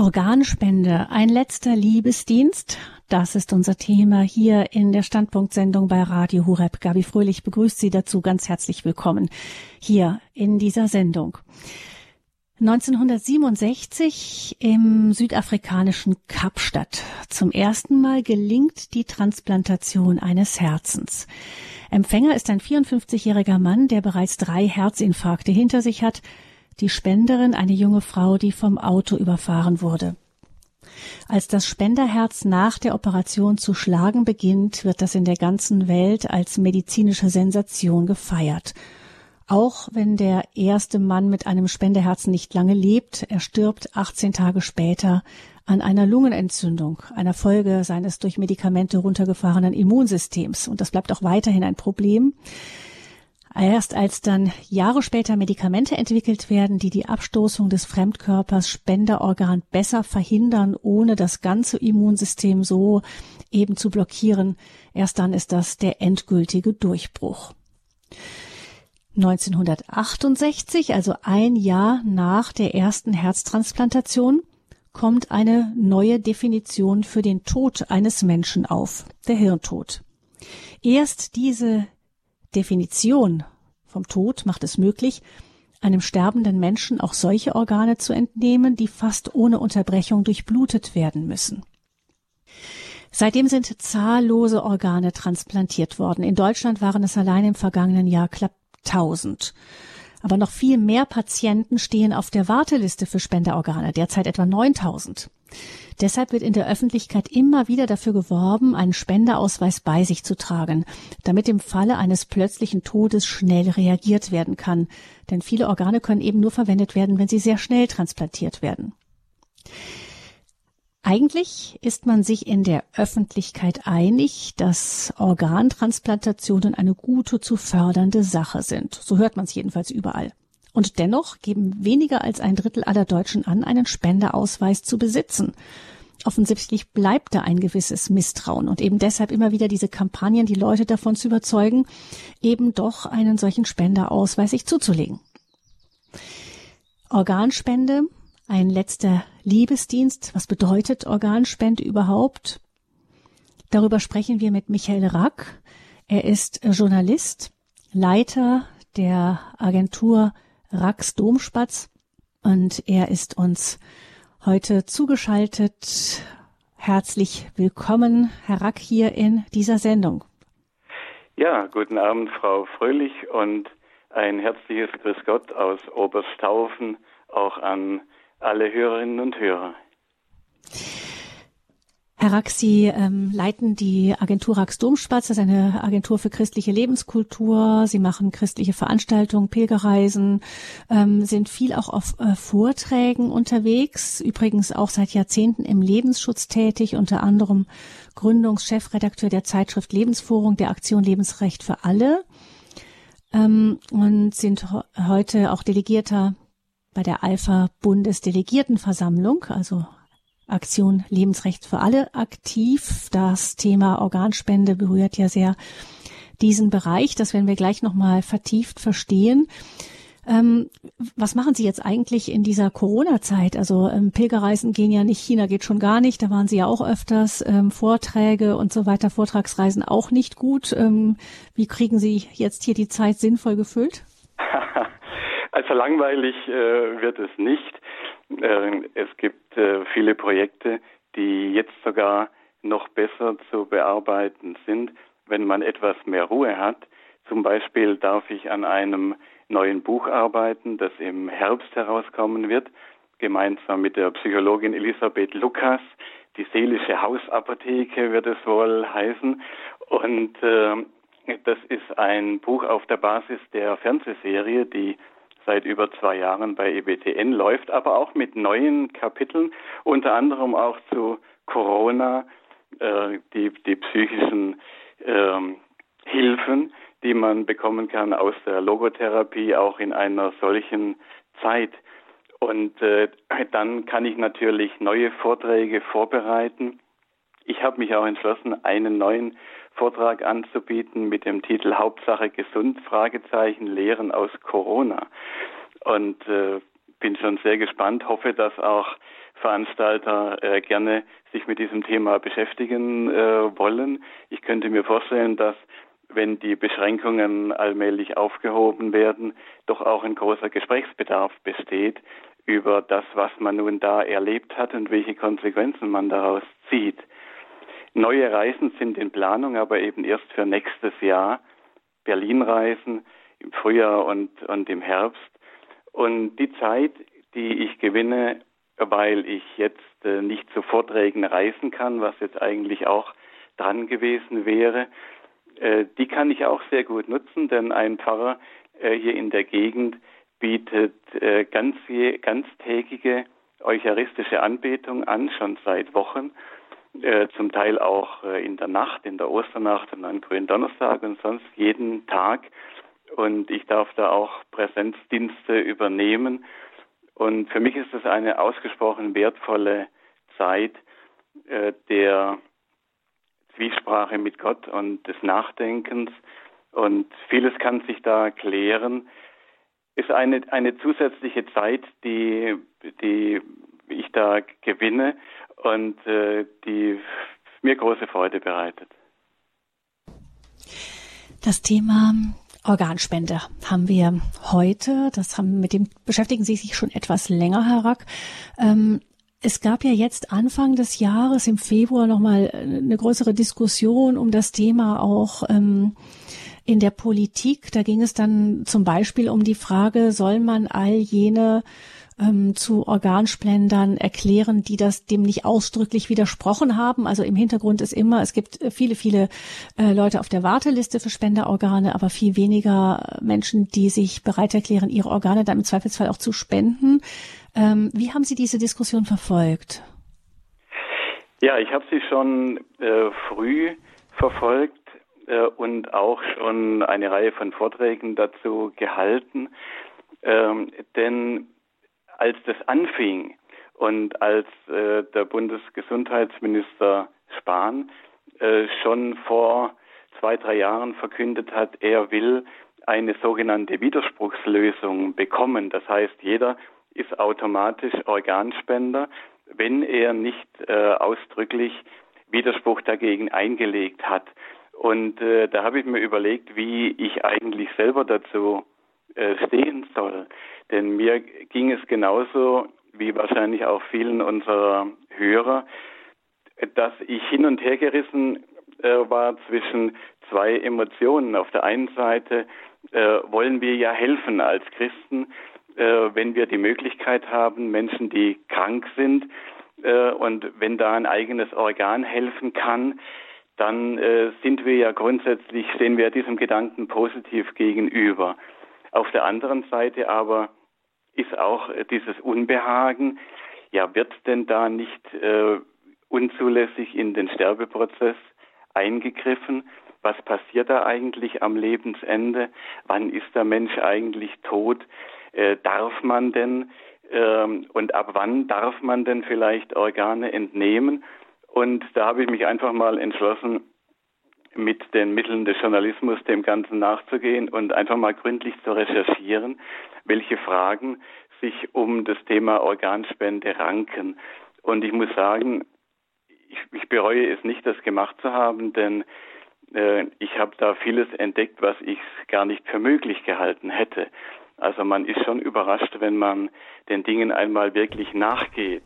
Organspende, ein letzter Liebesdienst. Das ist unser Thema hier in der Standpunktsendung bei Radio Horeb. Gabi Fröhlich begrüßt Sie dazu ganz herzlich willkommen hier in dieser Sendung. 1967 im südafrikanischen Kapstadt. Zum ersten Mal gelingt die Transplantation eines Herzens. Empfänger ist ein 54-jähriger Mann, der bereits 3 Herzinfarkte hinter sich hat. Die Spenderin, eine junge Frau, die vom Auto überfahren wurde. Als das Spenderherz nach der Operation zu schlagen beginnt, wird das in der ganzen Welt als medizinische Sensation gefeiert. Auch wenn der erste Mann mit einem Spenderherzen nicht lange lebt, er stirbt 18 Tage später an einer Lungenentzündung, einer Folge seines durch Medikamente runtergefahrenen Immunsystems. Und das bleibt auch weiterhin ein Problem. Erst als dann Jahre später Medikamente entwickelt werden, die die Abstoßung des Fremdkörpers Spenderorgan besser verhindern, ohne das ganze Immunsystem so eben zu blockieren, erst dann ist das der endgültige Durchbruch. 1968, also ein Jahr nach der ersten Herztransplantation, kommt eine neue Definition für den Tod eines Menschen auf, der Hirntod. Erst diese Definition vom Tod macht es möglich, einem sterbenden Menschen auch solche Organe zu entnehmen, die fast ohne Unterbrechung durchblutet werden müssen. Seitdem sind zahllose Organe transplantiert worden. In Deutschland waren es allein im vergangenen Jahr knapp 1000. Aber noch viel mehr Patienten stehen auf der Warteliste für Spenderorgane, derzeit etwa 9000. Deshalb wird in der Öffentlichkeit immer wieder dafür geworben, einen Spenderausweis bei sich zu tragen, damit im Falle eines plötzlichen Todes schnell reagiert werden kann. Denn viele Organe können eben nur verwendet werden, wenn sie sehr schnell transplantiert werden. Eigentlich ist man sich in der Öffentlichkeit einig, dass Organtransplantationen eine gute zu fördernde Sache sind. So hört man es jedenfalls überall. Und dennoch geben weniger als ein Drittel aller Deutschen an, einen Spenderausweis zu besitzen. Offensichtlich bleibt da ein gewisses Misstrauen und eben deshalb immer wieder diese Kampagnen, die Leute davon zu überzeugen, eben doch einen solchen Spenderausweis sich zuzulegen. Organspende, ein letzter Liebesdienst. Was bedeutet Organspende überhaupt? Darüber sprechen wir mit Michael Rack. Er ist Journalist, Leiter der Agentur Racks Domspatz und er ist uns heute zugeschaltet. Herzlich willkommen, Herr Rack, hier in dieser Sendung. Ja, guten Abend, Frau Fröhlich, und ein herzliches Grüß Gott aus Oberstaufen, auch an alle Hörerinnen und Hörer. Herr Rack, Sie leiten die Agentur Racks Domspatz, das ist eine Agentur für christliche Lebenskultur. Sie machen christliche Veranstaltungen, Pilgerreisen, sind viel auch auf Vorträgen unterwegs, übrigens auch seit Jahrzehnten im Lebensschutz tätig, unter anderem Gründungschefredakteur der Zeitschrift Lebensforum, der Aktion Lebensrecht für alle, und sind heute auch Delegierter bei der Alpha-Bundesdelegiertenversammlung, also Aktion Lebensrecht für alle, aktiv. Das Thema Organspende berührt ja sehr diesen Bereich. Das werden wir gleich nochmal vertieft verstehen. Was machen Sie jetzt eigentlich in dieser Corona-Zeit? Also Pilgerreisen gehen ja nicht, China geht schon gar nicht. Da waren Sie ja auch öfters. Vorträge und so weiter, Vortragsreisen auch nicht gut. Wie kriegen Sie jetzt hier die Zeit sinnvoll gefüllt? Also langweilig wird es nicht. Es gibt viele Projekte, die jetzt sogar noch besser zu bearbeiten sind, wenn man etwas mehr Ruhe hat. Zum Beispiel darf ich an einem neuen Buch arbeiten, das im Herbst herauskommen wird, gemeinsam mit der Psychologin Elisabeth Lukas. Die seelische Hausapotheke wird es wohl heißen. Und das ist ein Buch auf der Basis der Fernsehserie, die seit über 2 Jahren bei EBTN läuft, aber auch mit neuen Kapiteln, unter anderem auch zu Corona, die psychischen Hilfen, die man bekommen kann aus der Logotherapie, auch in einer solchen Zeit. Und dann kann ich natürlich neue Vorträge vorbereiten. Ich habe mich auch entschlossen, einen neuen Vortrag anzubieten mit dem Titel Hauptsache gesund, Fragezeichen, Lehren aus Corona. Und bin schon sehr gespannt, hoffe, dass auch Veranstalter gerne sich mit diesem Thema beschäftigen wollen. Ich könnte mir vorstellen, dass, wenn die Beschränkungen allmählich aufgehoben werden, doch auch ein großer Gesprächsbedarf besteht über das, was man nun da erlebt hat und welche Konsequenzen man daraus zieht. Neue Reisen sind in Planung, aber eben erst für nächstes Jahr. Berlin-Reisen im Frühjahr und im Herbst. Und die Zeit, die ich gewinne, weil ich jetzt nicht zu Vorträgen reisen kann, was jetzt eigentlich auch dran gewesen wäre, die kann ich auch sehr gut nutzen, denn ein Pfarrer hier in der Gegend bietet ganztägige eucharistische Anbetung an, schon seit Wochen, zum Teil auch in der Nacht, in der Osternacht und an Gründonnerstag und sonst jeden Tag. Und ich darf da auch Präsenzdienste übernehmen. Und für mich ist das eine ausgesprochen wertvolle Zeit der Zwiesprache mit Gott und des Nachdenkens. Und vieles kann sich da klären. Ist eine zusätzliche Zeit, die ich da gewinne und die mir große Freude bereitet. Das Thema Organspende haben wir heute. Mit dem beschäftigen Sie sich schon etwas länger, Herr Rack. Es gab ja jetzt Anfang des Jahres im Februar nochmal eine größere Diskussion um das Thema auch in der Politik. Da ging es dann zum Beispiel um die Frage, soll man all jene zu Organspendern erklären, die das dem nicht ausdrücklich widersprochen haben. Also im Hintergrund ist immer, es gibt viele, viele Leute auf der Warteliste für Spenderorgane, aber viel weniger Menschen, die sich bereit erklären, ihre Organe dann im Zweifelsfall auch zu spenden. Wie haben Sie diese Diskussion verfolgt? Ja, ich habe sie schon früh verfolgt und auch schon eine Reihe von Vorträgen dazu gehalten. Denn als das anfing und als der Bundesgesundheitsminister Spahn schon vor 2-3 Jahren verkündet hat, er will eine sogenannte Widerspruchslösung bekommen. Das heißt, jeder ist automatisch Organspender, wenn er nicht ausdrücklich Widerspruch dagegen eingelegt hat. Und da habe ich mir überlegt, wie ich eigentlich selber dazu stehen soll. Denn mir ging es genauso wie wahrscheinlich auch vielen unserer Hörer, dass ich hin und her gerissen war zwischen zwei Emotionen. Auf der einen Seite wollen wir ja helfen als Christen, wenn wir die Möglichkeit haben, Menschen, die krank sind, und wenn da ein eigenes Organ helfen kann, dann sind wir ja grundsätzlich, stehen wir diesem Gedanken positiv gegenüber. Auf der anderen Seite aber ist auch dieses Unbehagen, ja, wird denn da nicht unzulässig in den Sterbeprozess eingegriffen? Was passiert da eigentlich am Lebensende? Wann ist der Mensch eigentlich tot? Darf man denn und ab wann darf man denn vielleicht Organe entnehmen? Und da habe ich mich einfach mal entschlossen, mit den Mitteln des Journalismus dem Ganzen nachzugehen und einfach mal gründlich zu recherchieren, welche Fragen sich um das Thema Organspende ranken. Und ich muss sagen, ich bereue es nicht, das gemacht zu haben, denn ich habe da vieles entdeckt, was ich gar nicht für möglich gehalten hätte. Also man ist schon überrascht, wenn man den Dingen einmal wirklich nachgeht.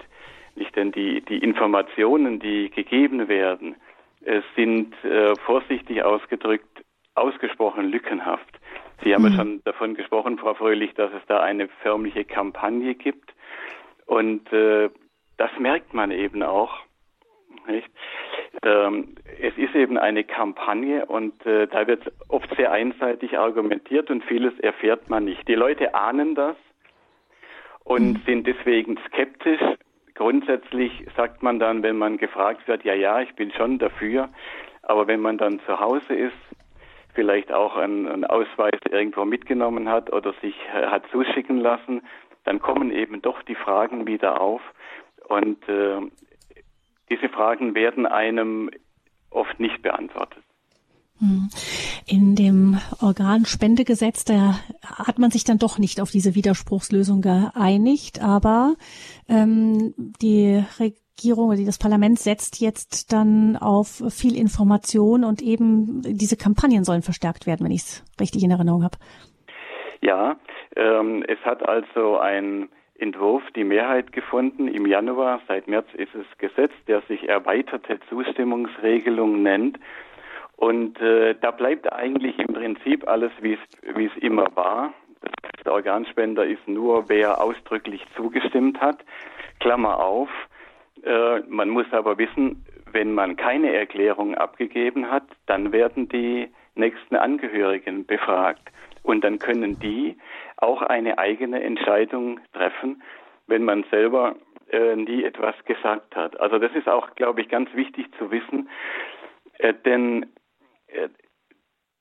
Nicht denn die Informationen, die gegeben werden, sind vorsichtig ausgedrückt ausgesprochen lückenhaft. Sie haben ja schon davon gesprochen, Frau Fröhlich, dass es da eine förmliche Kampagne gibt. Und das merkt man eben auch. Nicht? Es ist eben eine Kampagne und da wird oft sehr einseitig argumentiert und vieles erfährt man nicht. Die Leute ahnen das und sind deswegen skeptisch. Grundsätzlich sagt man dann, wenn man gefragt wird, ja, ich bin schon dafür, aber wenn man dann zu Hause ist, vielleicht auch einen Ausweis irgendwo mitgenommen hat oder sich hat zuschicken lassen, dann kommen eben doch die Fragen wieder auf und diese Fragen werden einem oft nicht beantwortet. In dem Organspendegesetz, da hat man sich dann doch nicht auf diese Widerspruchslösung geeinigt, aber die Regierung oder das Parlament setzt jetzt dann auf viel Information und eben diese Kampagnen sollen verstärkt werden, wenn ich es richtig in Erinnerung habe. Ja, es hat also ein Entwurf die Mehrheit gefunden im Januar. Seit März ist es Gesetz, der sich erweiterte Zustimmungsregelung nennt. Und da bleibt eigentlich im Prinzip alles, wie es immer war. Der Organspender ist nur, wer ausdrücklich zugestimmt hat. Klammer auf. Man muss aber wissen, wenn man keine Erklärung abgegeben hat, dann werden die nächsten Angehörigen befragt. Und dann können die auch eine eigene Entscheidung treffen, wenn man selber nie etwas gesagt hat. Also das ist auch, glaube ich, ganz wichtig zu wissen, denn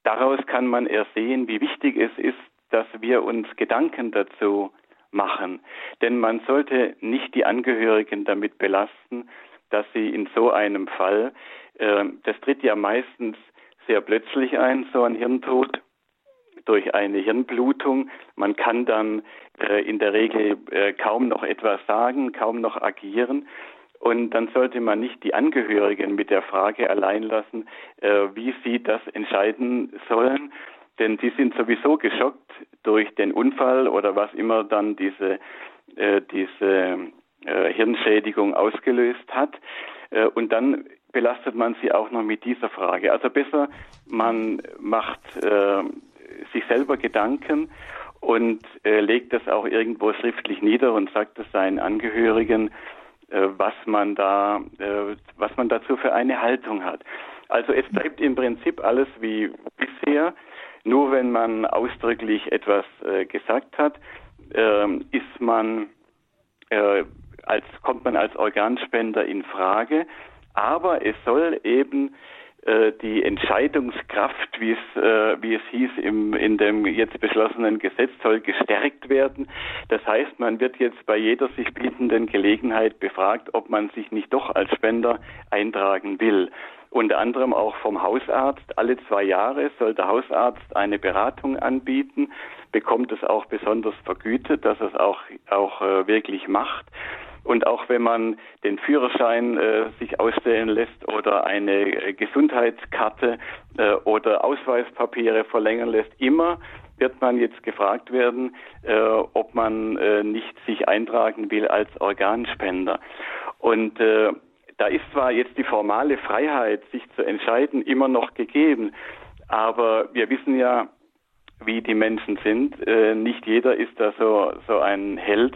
daraus kann man ersehen, wie wichtig es ist, dass wir uns Gedanken dazu machen. Denn man sollte nicht die Angehörigen damit belasten, dass sie in so einem Fall, das tritt ja meistens sehr plötzlich ein, so ein Hirntod, durch eine Hirnblutung. Man kann dann in der Regel kaum noch etwas sagen, kaum noch agieren. Und dann sollte man nicht die Angehörigen mit der Frage allein lassen, wie sie das entscheiden sollen. Denn sie sind sowieso geschockt durch den Unfall oder was immer dann diese Hirnschädigung ausgelöst hat. Und dann belastet man sie auch noch mit dieser Frage. Also besser, man macht sich selber Gedanken und legt das auch irgendwo schriftlich nieder und sagt es seinen Angehörigen, was man dazu für eine Haltung hat. Also es bleibt im Prinzip alles wie bisher, nur wenn man ausdrücklich etwas gesagt hat, kommt man als Organspender in Frage, aber es soll eben die Entscheidungskraft, wie es hieß in dem jetzt beschlossenen Gesetz, soll gestärkt werden. Das heißt, man wird jetzt bei jeder sich bietenden Gelegenheit befragt, ob man sich nicht doch als Spender eintragen will. Unter anderem auch vom Hausarzt. Alle 2 Jahre soll der Hausarzt eine Beratung anbieten, bekommt es auch besonders vergütet, dass er es auch wirklich macht. Und auch wenn man den Führerschein sich ausstellen lässt oder eine Gesundheitskarte oder Ausweispapiere verlängern lässt, immer wird man jetzt gefragt werden, ob man nicht sich eintragen will als Organspender. Und da ist zwar jetzt die formale Freiheit, sich zu entscheiden, immer noch gegeben, aber wir wissen ja, wie die Menschen sind. Nicht jeder ist da so ein Held,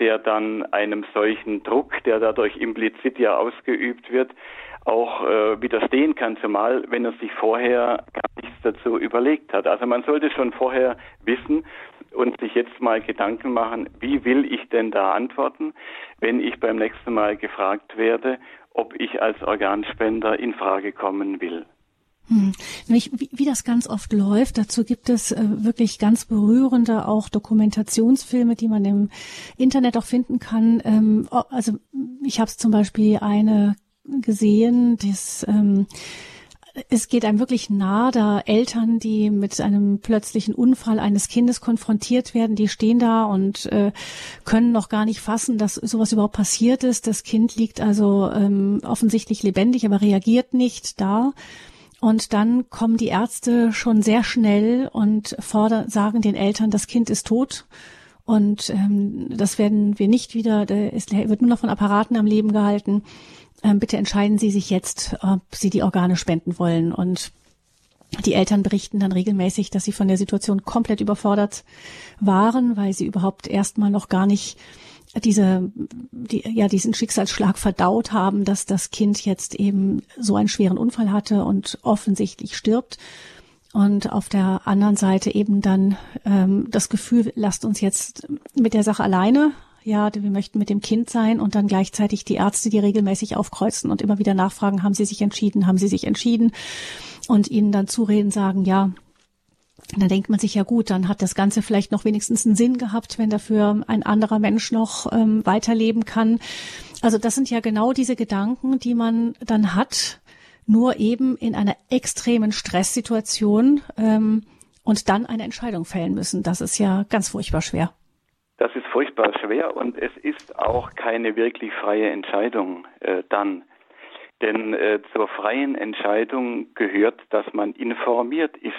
der dann einem solchen Druck, der dadurch implizit ja ausgeübt wird, auch widerstehen kann, zumal wenn er sich vorher gar nichts dazu überlegt hat. Also man sollte schon vorher wissen und sich jetzt mal Gedanken machen, wie will ich denn da antworten, wenn ich beim nächsten Mal gefragt werde, ob ich als Organspender in Frage kommen will. Nämlich, wie das ganz oft läuft, dazu gibt es wirklich ganz berührende auch Dokumentationsfilme, die man im Internet auch finden kann. Also ich habe zum Beispiel eine gesehen, es geht einem wirklich nahe, da Eltern, die mit einem plötzlichen Unfall eines Kindes konfrontiert werden, die stehen da und können noch gar nicht fassen, dass sowas überhaupt passiert ist. Das Kind liegt also offensichtlich lebendig, aber reagiert nicht da. Und dann kommen die Ärzte schon sehr schnell und sagen den Eltern, das Kind ist tot und das werden wir nicht wieder, es wird nur noch von Apparaten am Leben gehalten. Bitte entscheiden Sie sich jetzt, ob Sie die Organe spenden wollen. Und die Eltern berichten dann regelmäßig, dass sie von der Situation komplett überfordert waren, weil sie überhaupt erstmal noch gar nicht diesen Schicksalsschlag verdaut haben, dass das Kind jetzt eben so einen schweren Unfall hatte und offensichtlich stirbt. Und auf der anderen Seite eben dann das Gefühl, lasst uns jetzt mit der Sache alleine, ja, wir möchten mit dem Kind sein und dann gleichzeitig die Ärzte, die regelmäßig aufkreuzen und immer wieder nachfragen, haben sie sich entschieden und ihnen dann zureden, sagen, ja, dann denkt man sich ja gut, dann hat das Ganze vielleicht noch wenigstens einen Sinn gehabt, wenn dafür ein anderer Mensch noch weiterleben kann. Also das sind ja genau diese Gedanken, die man dann hat, nur eben in einer extremen Stresssituation und dann eine Entscheidung fällen müssen. Das ist ja ganz furchtbar schwer. Das ist furchtbar schwer und es ist auch keine wirklich freie Entscheidung dann. Denn zur freien Entscheidung gehört, dass man informiert ist.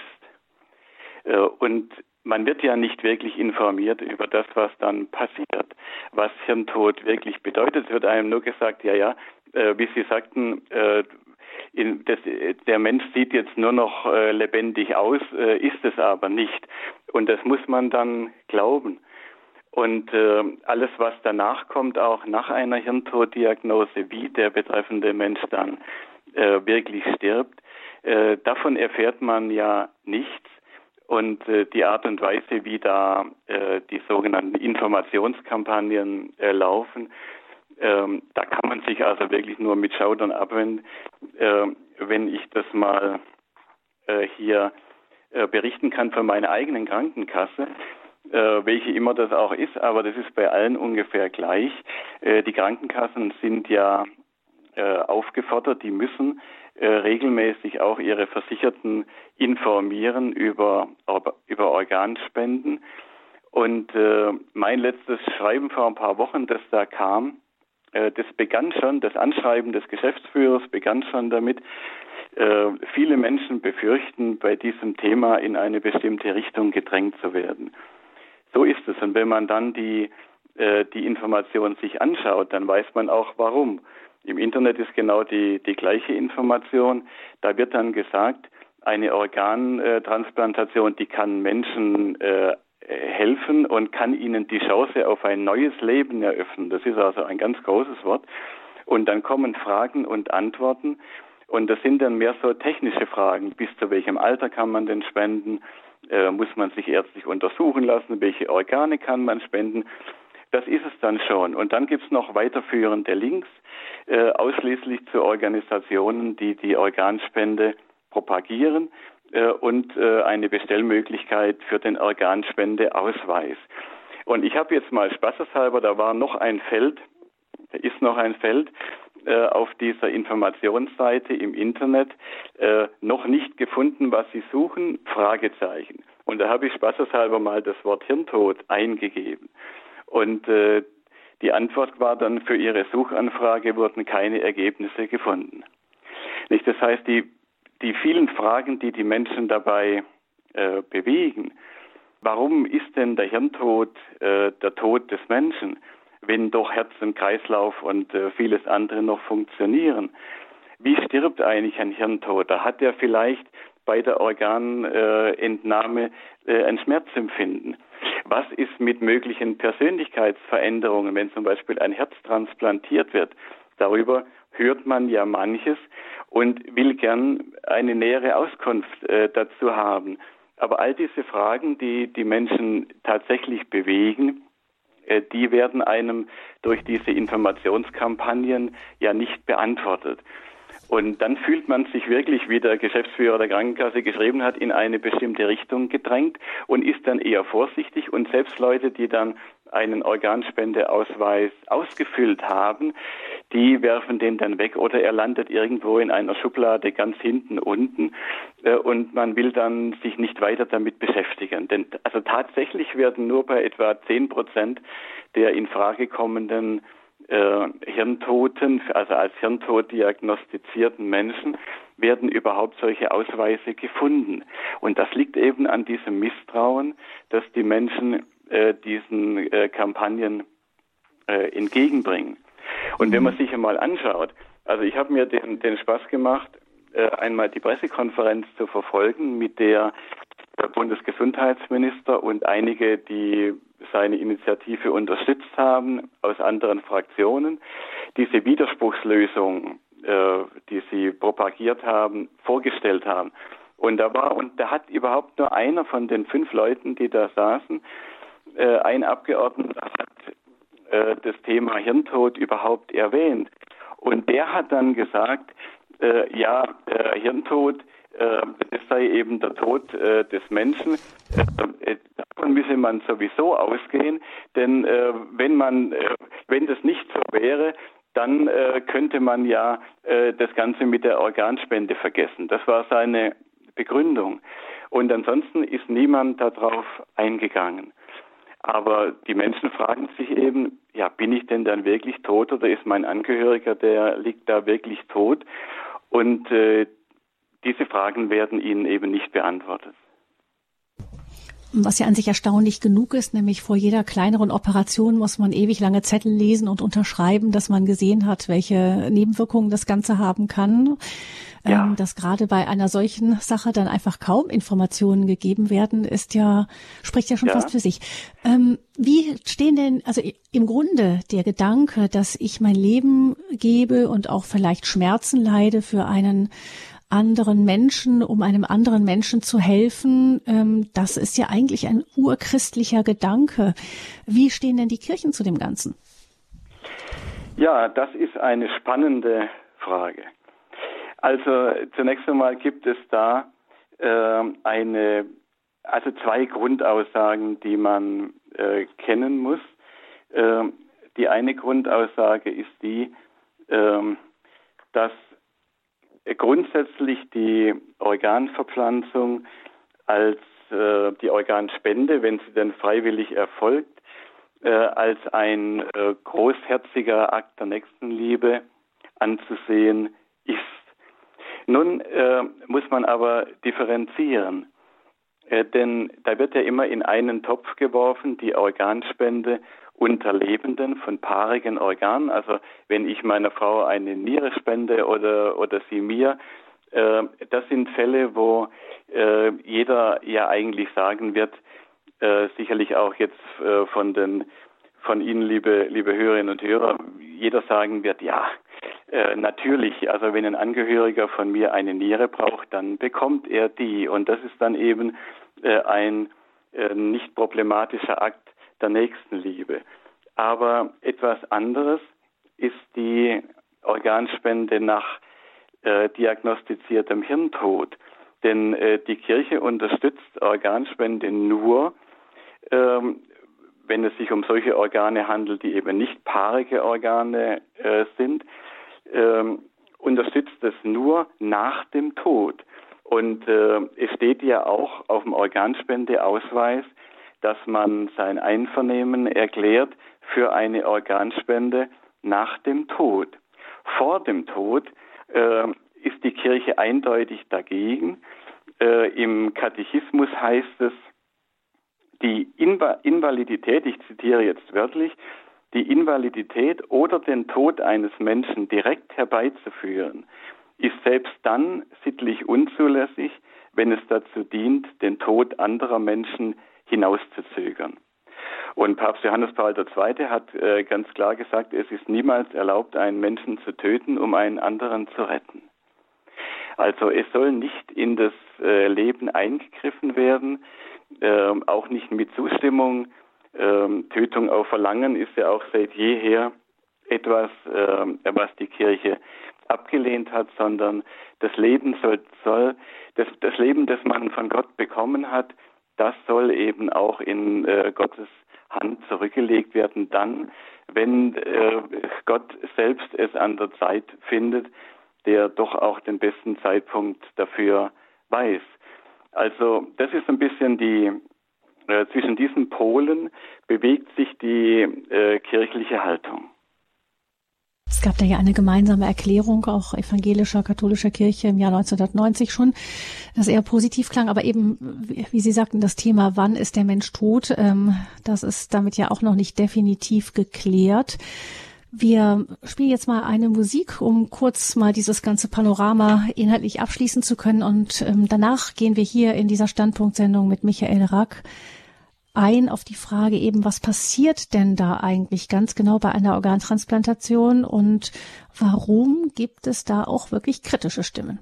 Und man wird ja nicht wirklich informiert über das, was dann passiert. Was Hirntod wirklich bedeutet, wird einem nur gesagt, wie Sie sagten, der Mensch sieht jetzt nur noch lebendig aus, ist es aber nicht. Und das muss man dann glauben. Und alles, was danach kommt, auch nach einer Hirntoddiagnose, wie der betreffende Mensch dann wirklich stirbt, davon erfährt man ja nichts. Und die Art und Weise, wie da die sogenannten Informationskampagnen laufen, da kann man sich also wirklich nur mit Schaudern abwenden. Wenn ich das mal hier berichten kann von meiner eigenen Krankenkasse, welche immer das auch ist, aber das ist bei allen ungefähr gleich. Die Krankenkassen sind ja aufgefordert, die müssen regelmäßig auch ihre Versicherten informieren über Organspenden. Und mein letztes Schreiben vor ein paar Wochen, das da kam, das begann schon, das Anschreiben des Geschäftsführers begann schon damit, viele Menschen befürchten, bei diesem Thema in eine bestimmte Richtung gedrängt zu werden. So ist es. Und wenn man dann die Information sich anschaut, dann weiß man auch, warum. Im Internet ist genau die gleiche Information. Da wird dann gesagt, eine Organtransplantation, die kann Menschen helfen und kann ihnen die Chance auf ein neues Leben eröffnen. Das ist also ein ganz großes Wort. Und dann kommen Fragen und Antworten. Und das sind dann mehr so technische Fragen. Bis zu welchem Alter kann man denn spenden? Muss man sich ärztlich untersuchen lassen? Welche Organe kann man spenden? Das ist es dann schon. Und dann gibt es noch weiterführende Links, ausschließlich zu Organisationen, die die Organspende propagieren und eine Bestellmöglichkeit für den Organspendeausweis. Und ich habe jetzt mal spaßeshalber, da ist noch ein Feld auf dieser Informationsseite im Internet, noch nicht gefunden, was Sie suchen, Fragezeichen. Und da habe ich spaßeshalber mal das Wort Hirntod eingegeben. Und die Antwort war dann, für Ihre Suchanfrage wurden keine Ergebnisse gefunden. Nicht? Das heißt, die vielen Fragen, die die Menschen dabei bewegen, warum ist denn der Hirntod der Tod des Menschen, wenn doch Herz und Kreislauf und vieles andere noch funktionieren? Wie stirbt eigentlich ein Hirntoter? Hat er vielleicht bei der Organentnahme ein Schmerzempfinden? Was ist mit möglichen Persönlichkeitsveränderungen, wenn zum Beispiel ein Herz transplantiert wird? Darüber hört man ja manches und will gern eine nähere Auskunft dazu haben. Aber all diese Fragen, die die Menschen tatsächlich bewegen, die werden einem durch diese Informationskampagnen ja nicht beantwortet. Und dann fühlt man sich wirklich, wie der Geschäftsführer der Krankenkasse geschrieben hat, in eine bestimmte Richtung gedrängt und ist dann eher vorsichtig. Und selbst Leute, die dann einen Organspendeausweis ausgefüllt haben, die werfen den dann weg oder er landet irgendwo in einer Schublade ganz hinten unten und man will dann sich nicht weiter damit beschäftigen. Denn also tatsächlich werden nur bei etwa 10% der in Frage kommenden Hirntoten, also als Hirntod diagnostizierten Menschen, werden überhaupt solche Ausweise gefunden. Und das liegt eben an diesem Misstrauen, dass die Menschen diesen Kampagnen entgegenbringen. Und wenn man sich einmal anschaut, also ich habe mir den Spaß gemacht, einmal die Pressekonferenz zu verfolgen, mit der der Bundesgesundheitsminister und einige, die seine Initiative unterstützt haben, aus anderen Fraktionen, diese Widerspruchslösung, die sie propagiert haben, vorgestellt haben. Und da hat überhaupt nur einer von den 5 Leuten, die da saßen, ein Abgeordneter hat das Thema Hirntod überhaupt erwähnt. Und der hat dann gesagt, Hirntod, das sei eben der Tod des Menschen. Davon müsse man sowieso ausgehen, denn wenn das nicht so wäre, dann könnte man ja das Ganze mit der Organspende vergessen. Das war seine Begründung. Und ansonsten ist niemand darauf eingegangen. Aber die Menschen fragen sich eben, ja, bin ich denn dann wirklich tot oder ist mein Angehöriger, der liegt da wirklich tot? Und diese Fragen werden ihnen eben nicht beantwortet. Was ja an sich erstaunlich genug ist, nämlich vor jeder kleineren Operation muss man ewig lange Zettel lesen und unterschreiben, dass man gesehen hat, welche Nebenwirkungen das Ganze haben kann. Ja. Dass gerade bei einer solchen Sache dann einfach kaum Informationen gegeben werden, spricht ja schon fast für sich. Wie stehen denn, also im Grunde der Gedanke, dass ich mein Leben gebe und auch vielleicht Schmerzen leide für einen anderen Menschen, um einem anderen Menschen zu helfen, das ist ja eigentlich ein urchristlicher Gedanke. Wie stehen denn die Kirchen zu dem Ganzen? Ja, das ist eine spannende Frage. Also zunächst einmal gibt es da zwei Grundaussagen, die man kennen muss. Die eine Grundaussage ist die, dass grundsätzlich die Organverpflanzung als die Organspende, wenn sie denn freiwillig erfolgt, als ein großherziger Akt der Nächstenliebe anzusehen ist. Nun muss man aber differenzieren, denn da wird ja immer in einen Topf geworfen, die Organspende unter Lebenden von paarigen Organen, also wenn ich meiner Frau eine Niere spende oder sie mir, das sind Fälle, wo jeder ja eigentlich sagen wird, sicherlich auch jetzt von Ihnen, liebe Hörerinnen und Hörer, jeder sagen wird, ja, natürlich, also wenn ein Angehöriger von mir eine Niere braucht, dann bekommt er die und das ist dann eben ein nicht problematischer Akt der Nächstenliebe. Aber etwas anderes ist die Organspende nach diagnostiziertem Hirntod. Denn die Kirche unterstützt Organspende nur, wenn es sich um solche Organe handelt, die eben nicht paarige Organe sind, unterstützt es nur nach dem Tod. Und es steht ja auch auf dem Organspendeausweis, dass man sein Einvernehmen erklärt für eine Organspende nach dem Tod. Vor dem Tod ist die Kirche eindeutig dagegen. Im Katechismus heißt es, die Invalidität, ich zitiere jetzt wörtlich, die Invalidität oder den Tod eines Menschen direkt herbeizuführen, ist selbst dann sittlich unzulässig, wenn es dazu dient, den Tod anderer Menschen hinauszuzögern. Und Papst Johannes Paul II. Hat ganz klar gesagt, es ist niemals erlaubt, einen Menschen zu töten, um einen anderen zu retten. Also es soll nicht in das Leben eingegriffen werden, auch nicht mit Zustimmung. Tötung auf Verlangen ist ja auch seit jeher etwas, was die Kirche abgelehnt hat, sondern das Leben das Leben, das man von Gott bekommen hat, das soll eben auch in Gottes Hand zurückgelegt werden, dann, wenn Gott selbst es an der Zeit findet, der doch auch den besten Zeitpunkt dafür weiß. Also das ist ein bisschen zwischen diesen Polen bewegt sich die kirchliche Haltung. Es gab da ja eine gemeinsame Erklärung, auch evangelischer, katholischer Kirche im Jahr 1990 schon, das eher positiv klang. Aber eben, wie Sie sagten, das Thema, wann ist der Mensch tot, das ist damit ja auch noch nicht definitiv geklärt. Wir spielen jetzt mal eine Musik, um kurz mal dieses ganze Panorama inhaltlich abschließen zu können. Und danach gehen wir hier in dieser Standpunktsendung mit Michael Rack ein auf die Frage eben, was passiert denn da eigentlich ganz genau bei einer Organtransplantation und warum gibt es da auch wirklich kritische Stimmen?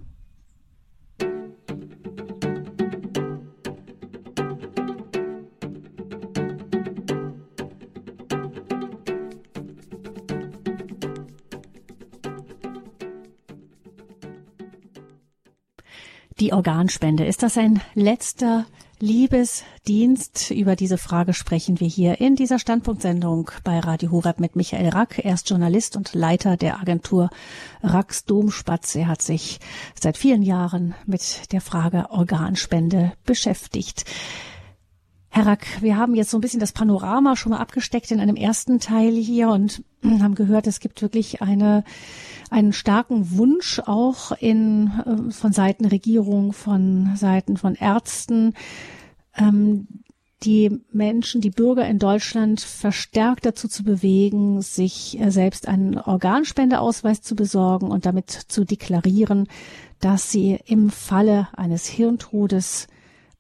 Die Organspende, ist das ein letzter Liebesdienst. Über diese Frage sprechen wir hier in dieser Standpunktsendung bei Radio Horeb mit Michael Rack. Er ist Journalist und Leiter der Agentur Racks Domspatz. Er hat sich seit vielen Jahren mit der Frage Organspende beschäftigt. Herr Rack, wir haben jetzt so ein bisschen das Panorama schon mal abgesteckt in einem ersten Teil hier und haben gehört, es gibt wirklich einen starken Wunsch auch von Seiten Regierung, von Seiten von Ärzten, die Menschen, die Bürger in Deutschland verstärkt dazu zu bewegen, sich selbst einen Organspendeausweis zu besorgen und damit zu deklarieren, dass sie im Falle eines Hirntodes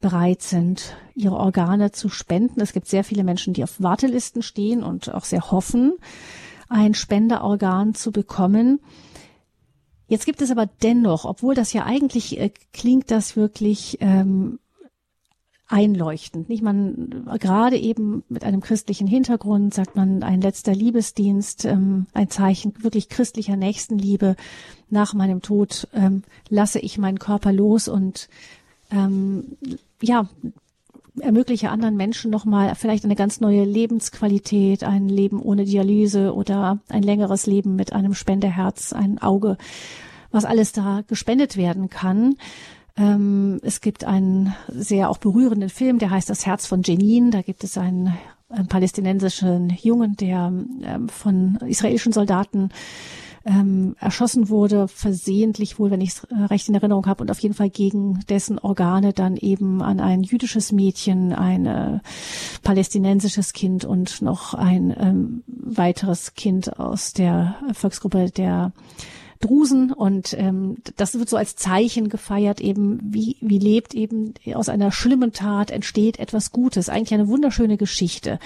bereit sind, ihre Organe zu spenden. Es gibt sehr viele Menschen, die auf Wartelisten stehen und auch sehr hoffen, ein Spenderorgan zu bekommen. Jetzt gibt es aber dennoch, obwohl das ja eigentlich klingt, das wirklich einleuchtend. Nicht? Man, gerade eben mit einem christlichen Hintergrund, sagt man, ein letzter Liebesdienst, ein Zeichen wirklich christlicher Nächstenliebe. Nach meinem Tod lasse ich meinen Körper los und ermögliche anderen Menschen nochmal vielleicht eine ganz neue Lebensqualität, ein Leben ohne Dialyse oder ein längeres Leben mit einem Spenderherz, einem Auge, was alles da gespendet werden kann. Es gibt einen sehr auch berührenden Film, der heißt Das Herz von Jenin. Da gibt es einen palästinensischen Jungen, der von israelischen Soldaten erschossen wurde, versehentlich wohl, wenn ich es recht in Erinnerung habe, und auf jeden Fall gegen dessen Organe dann eben an ein jüdisches Mädchen, ein palästinensisches Kind und noch ein weiteres Kind aus der Volksgruppe der Drusen. Und das wird so als Zeichen gefeiert, eben wie lebt eben aus einer schlimmen Tat entsteht etwas Gutes. Eigentlich eine wunderschöne Geschichte.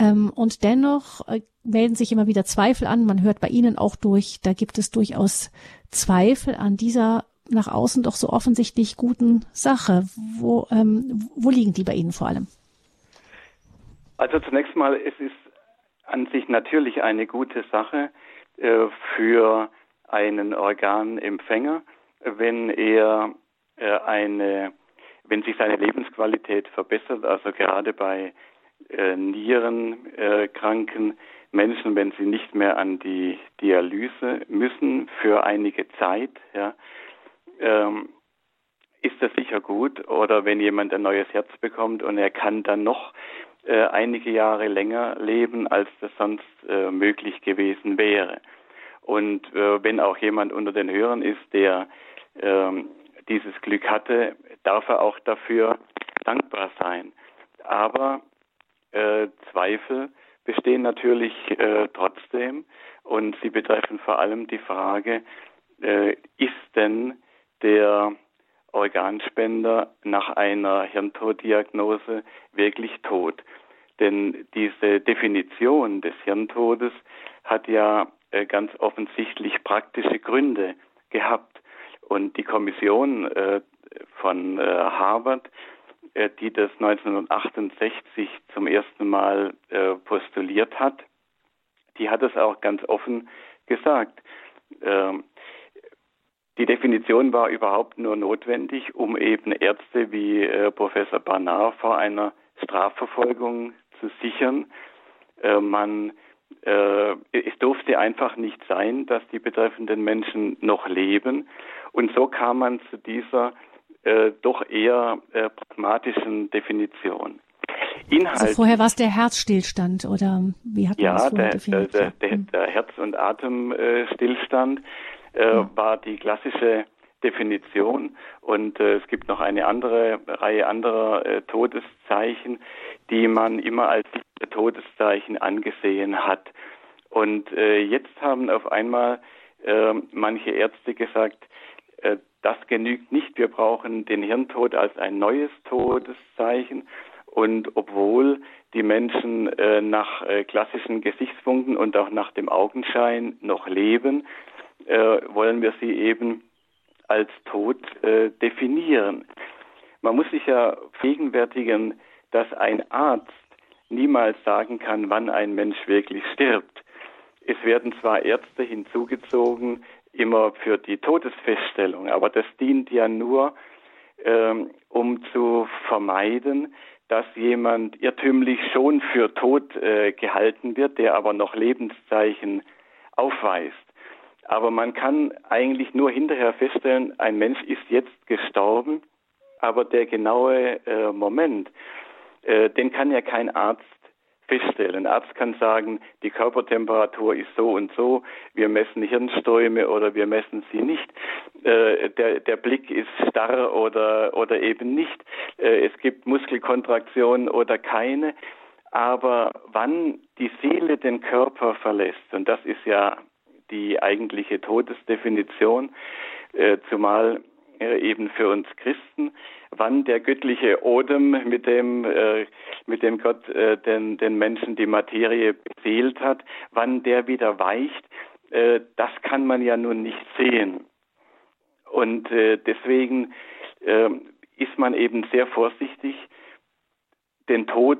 Und dennoch melden sich immer wieder Zweifel an. Man hört bei Ihnen auch durch, da gibt es durchaus Zweifel an dieser nach außen doch so offensichtlich guten Sache. Wo liegen die bei Ihnen vor allem? Also zunächst mal, es ist an sich natürlich eine gute Sache für einen Organempfänger, wenn sich seine Lebensqualität verbessert, also gerade bei nierenkranken Menschen, wenn sie nicht mehr an die Dialyse müssen für einige Zeit, ja, ist das sicher gut. Oder wenn jemand ein neues Herz bekommt und er kann dann noch einige Jahre länger leben, als das sonst möglich gewesen wäre. Und wenn auch jemand unter den Hörern ist, der dieses Glück hatte, darf er auch dafür dankbar sein. Aber Zweifel bestehen natürlich trotzdem, und sie betreffen vor allem die Frage, ist denn der Organspender nach einer Hirntoddiagnose wirklich tot? Denn diese Definition des Hirntodes hat ja ganz offensichtlich praktische Gründe gehabt. Und die Kommission von Harvard, die das 1968 zum ersten Mal postuliert hat, die hat es auch ganz offen gesagt. Die Definition war überhaupt nur notwendig, um eben Ärzte wie Professor Barnard vor einer Strafverfolgung zu sichern. Es durfte einfach nicht sein, dass die betreffenden Menschen noch leben. Und so kam man zu dieser doch eher pragmatischen Definition. Also vorher war es der Herzstillstand, oder wie hat man das vorher definiert? Ja, der Herz- und Atemstillstand war die klassische Definition, und es gibt noch eine andere Reihe anderer Todeszeichen, die man immer als Todeszeichen angesehen hat. Und jetzt haben auf einmal manche Ärzte gesagt, das genügt nicht. Wir brauchen den Hirntod als ein neues Todeszeichen. Und obwohl die Menschen nach klassischen Gesichtspunkten und auch nach dem Augenschein noch leben, wollen wir sie eben als tot definieren. Man muss sich ja vergegenwärtigen, dass ein Arzt niemals sagen kann, wann ein Mensch wirklich stirbt. Es werden zwar Ärzte hinzugezogen, immer für die Todesfeststellung, aber das dient ja nur um zu vermeiden, dass jemand irrtümlich schon für tot gehalten wird, der aber noch Lebenszeichen aufweist. Aber man kann eigentlich nur hinterher feststellen, ein Mensch ist jetzt gestorben, aber der genaue Moment, den kann ja kein Arzt feststellen. Ein Arzt kann sagen, die Körpertemperatur ist so und so, wir messen Hirnströme oder wir messen sie nicht, der Blick ist starr oder eben nicht, es gibt Muskelkontraktionen oder keine, aber wann die Seele den Körper verlässt, und das ist ja die eigentliche Todesdefinition, zumal eben für uns Christen, wann der göttliche Odem, mit dem Gott den Menschen die Materie beseelt hat, wann der wieder weicht, das kann man ja nun nicht sehen. Und deswegen ist man eben sehr vorsichtig, den Tod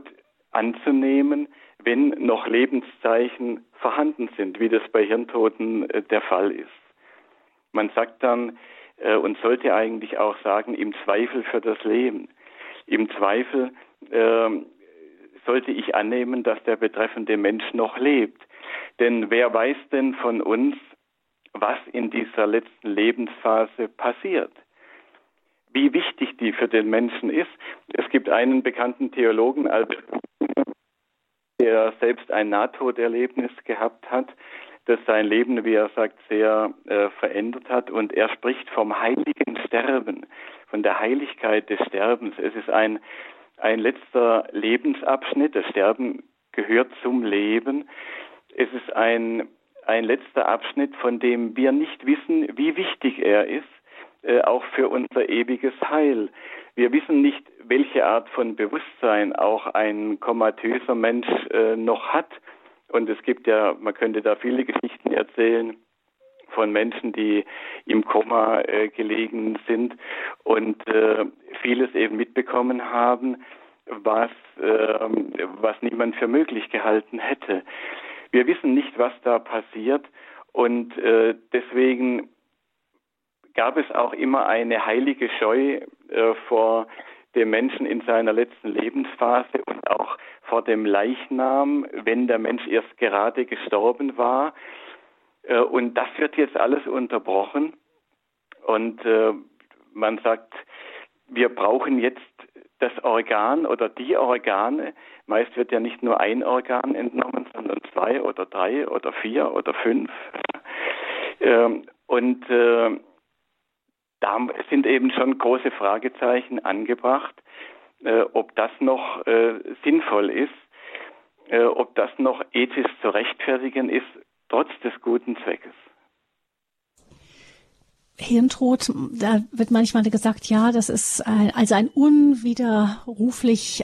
anzunehmen, wenn noch Lebenszeichen vorhanden sind, wie das bei Hirntoten der Fall ist. Man sagt dann, und sollte eigentlich auch sagen, im Zweifel für das Leben. Im Zweifel sollte ich annehmen, dass der betreffende Mensch noch lebt. Denn wer weiß denn von uns, was in dieser letzten Lebensphase passiert? Wie wichtig die für den Menschen ist? Es gibt einen bekannten Theologen, Albert, der selbst ein Nahtoderlebnis gehabt hat, das sein Leben, wie er sagt, sehr verändert hat. Und er spricht vom heiligen Sterben, von der Heiligkeit des Sterbens. Es ist ein letzter Lebensabschnitt. Das Sterben gehört zum Leben. Es ist ein letzter Abschnitt, von dem wir nicht wissen, wie wichtig er ist, auch für unser ewiges Heil. Wir wissen nicht, welche Art von Bewusstsein auch ein komatöser Mensch noch hat. Und es gibt ja, man könnte da viele Geschichten erzählen von Menschen, die im Koma gelegen sind und vieles eben mitbekommen haben, was niemand für möglich gehalten hätte. Wir wissen nicht, was da passiert, und deswegen gab es auch immer eine heilige Scheu vor dem Menschen in seiner letzten Lebensphase und auch vor dem Leichnam, wenn der Mensch erst gerade gestorben war. Und das wird jetzt alles unterbrochen. Und man sagt, wir brauchen jetzt das Organ oder die Organe. Meist wird ja nicht nur ein Organ entnommen, sondern 2 oder 3 oder 4 oder 5. Und da sind eben schon große Fragezeichen angebracht, ob das noch sinnvoll ist, ob das noch ethisch zu rechtfertigen ist, trotz des guten Zweckes. Hirntod, da wird manchmal gesagt, ja, das ist ein unwiderruflich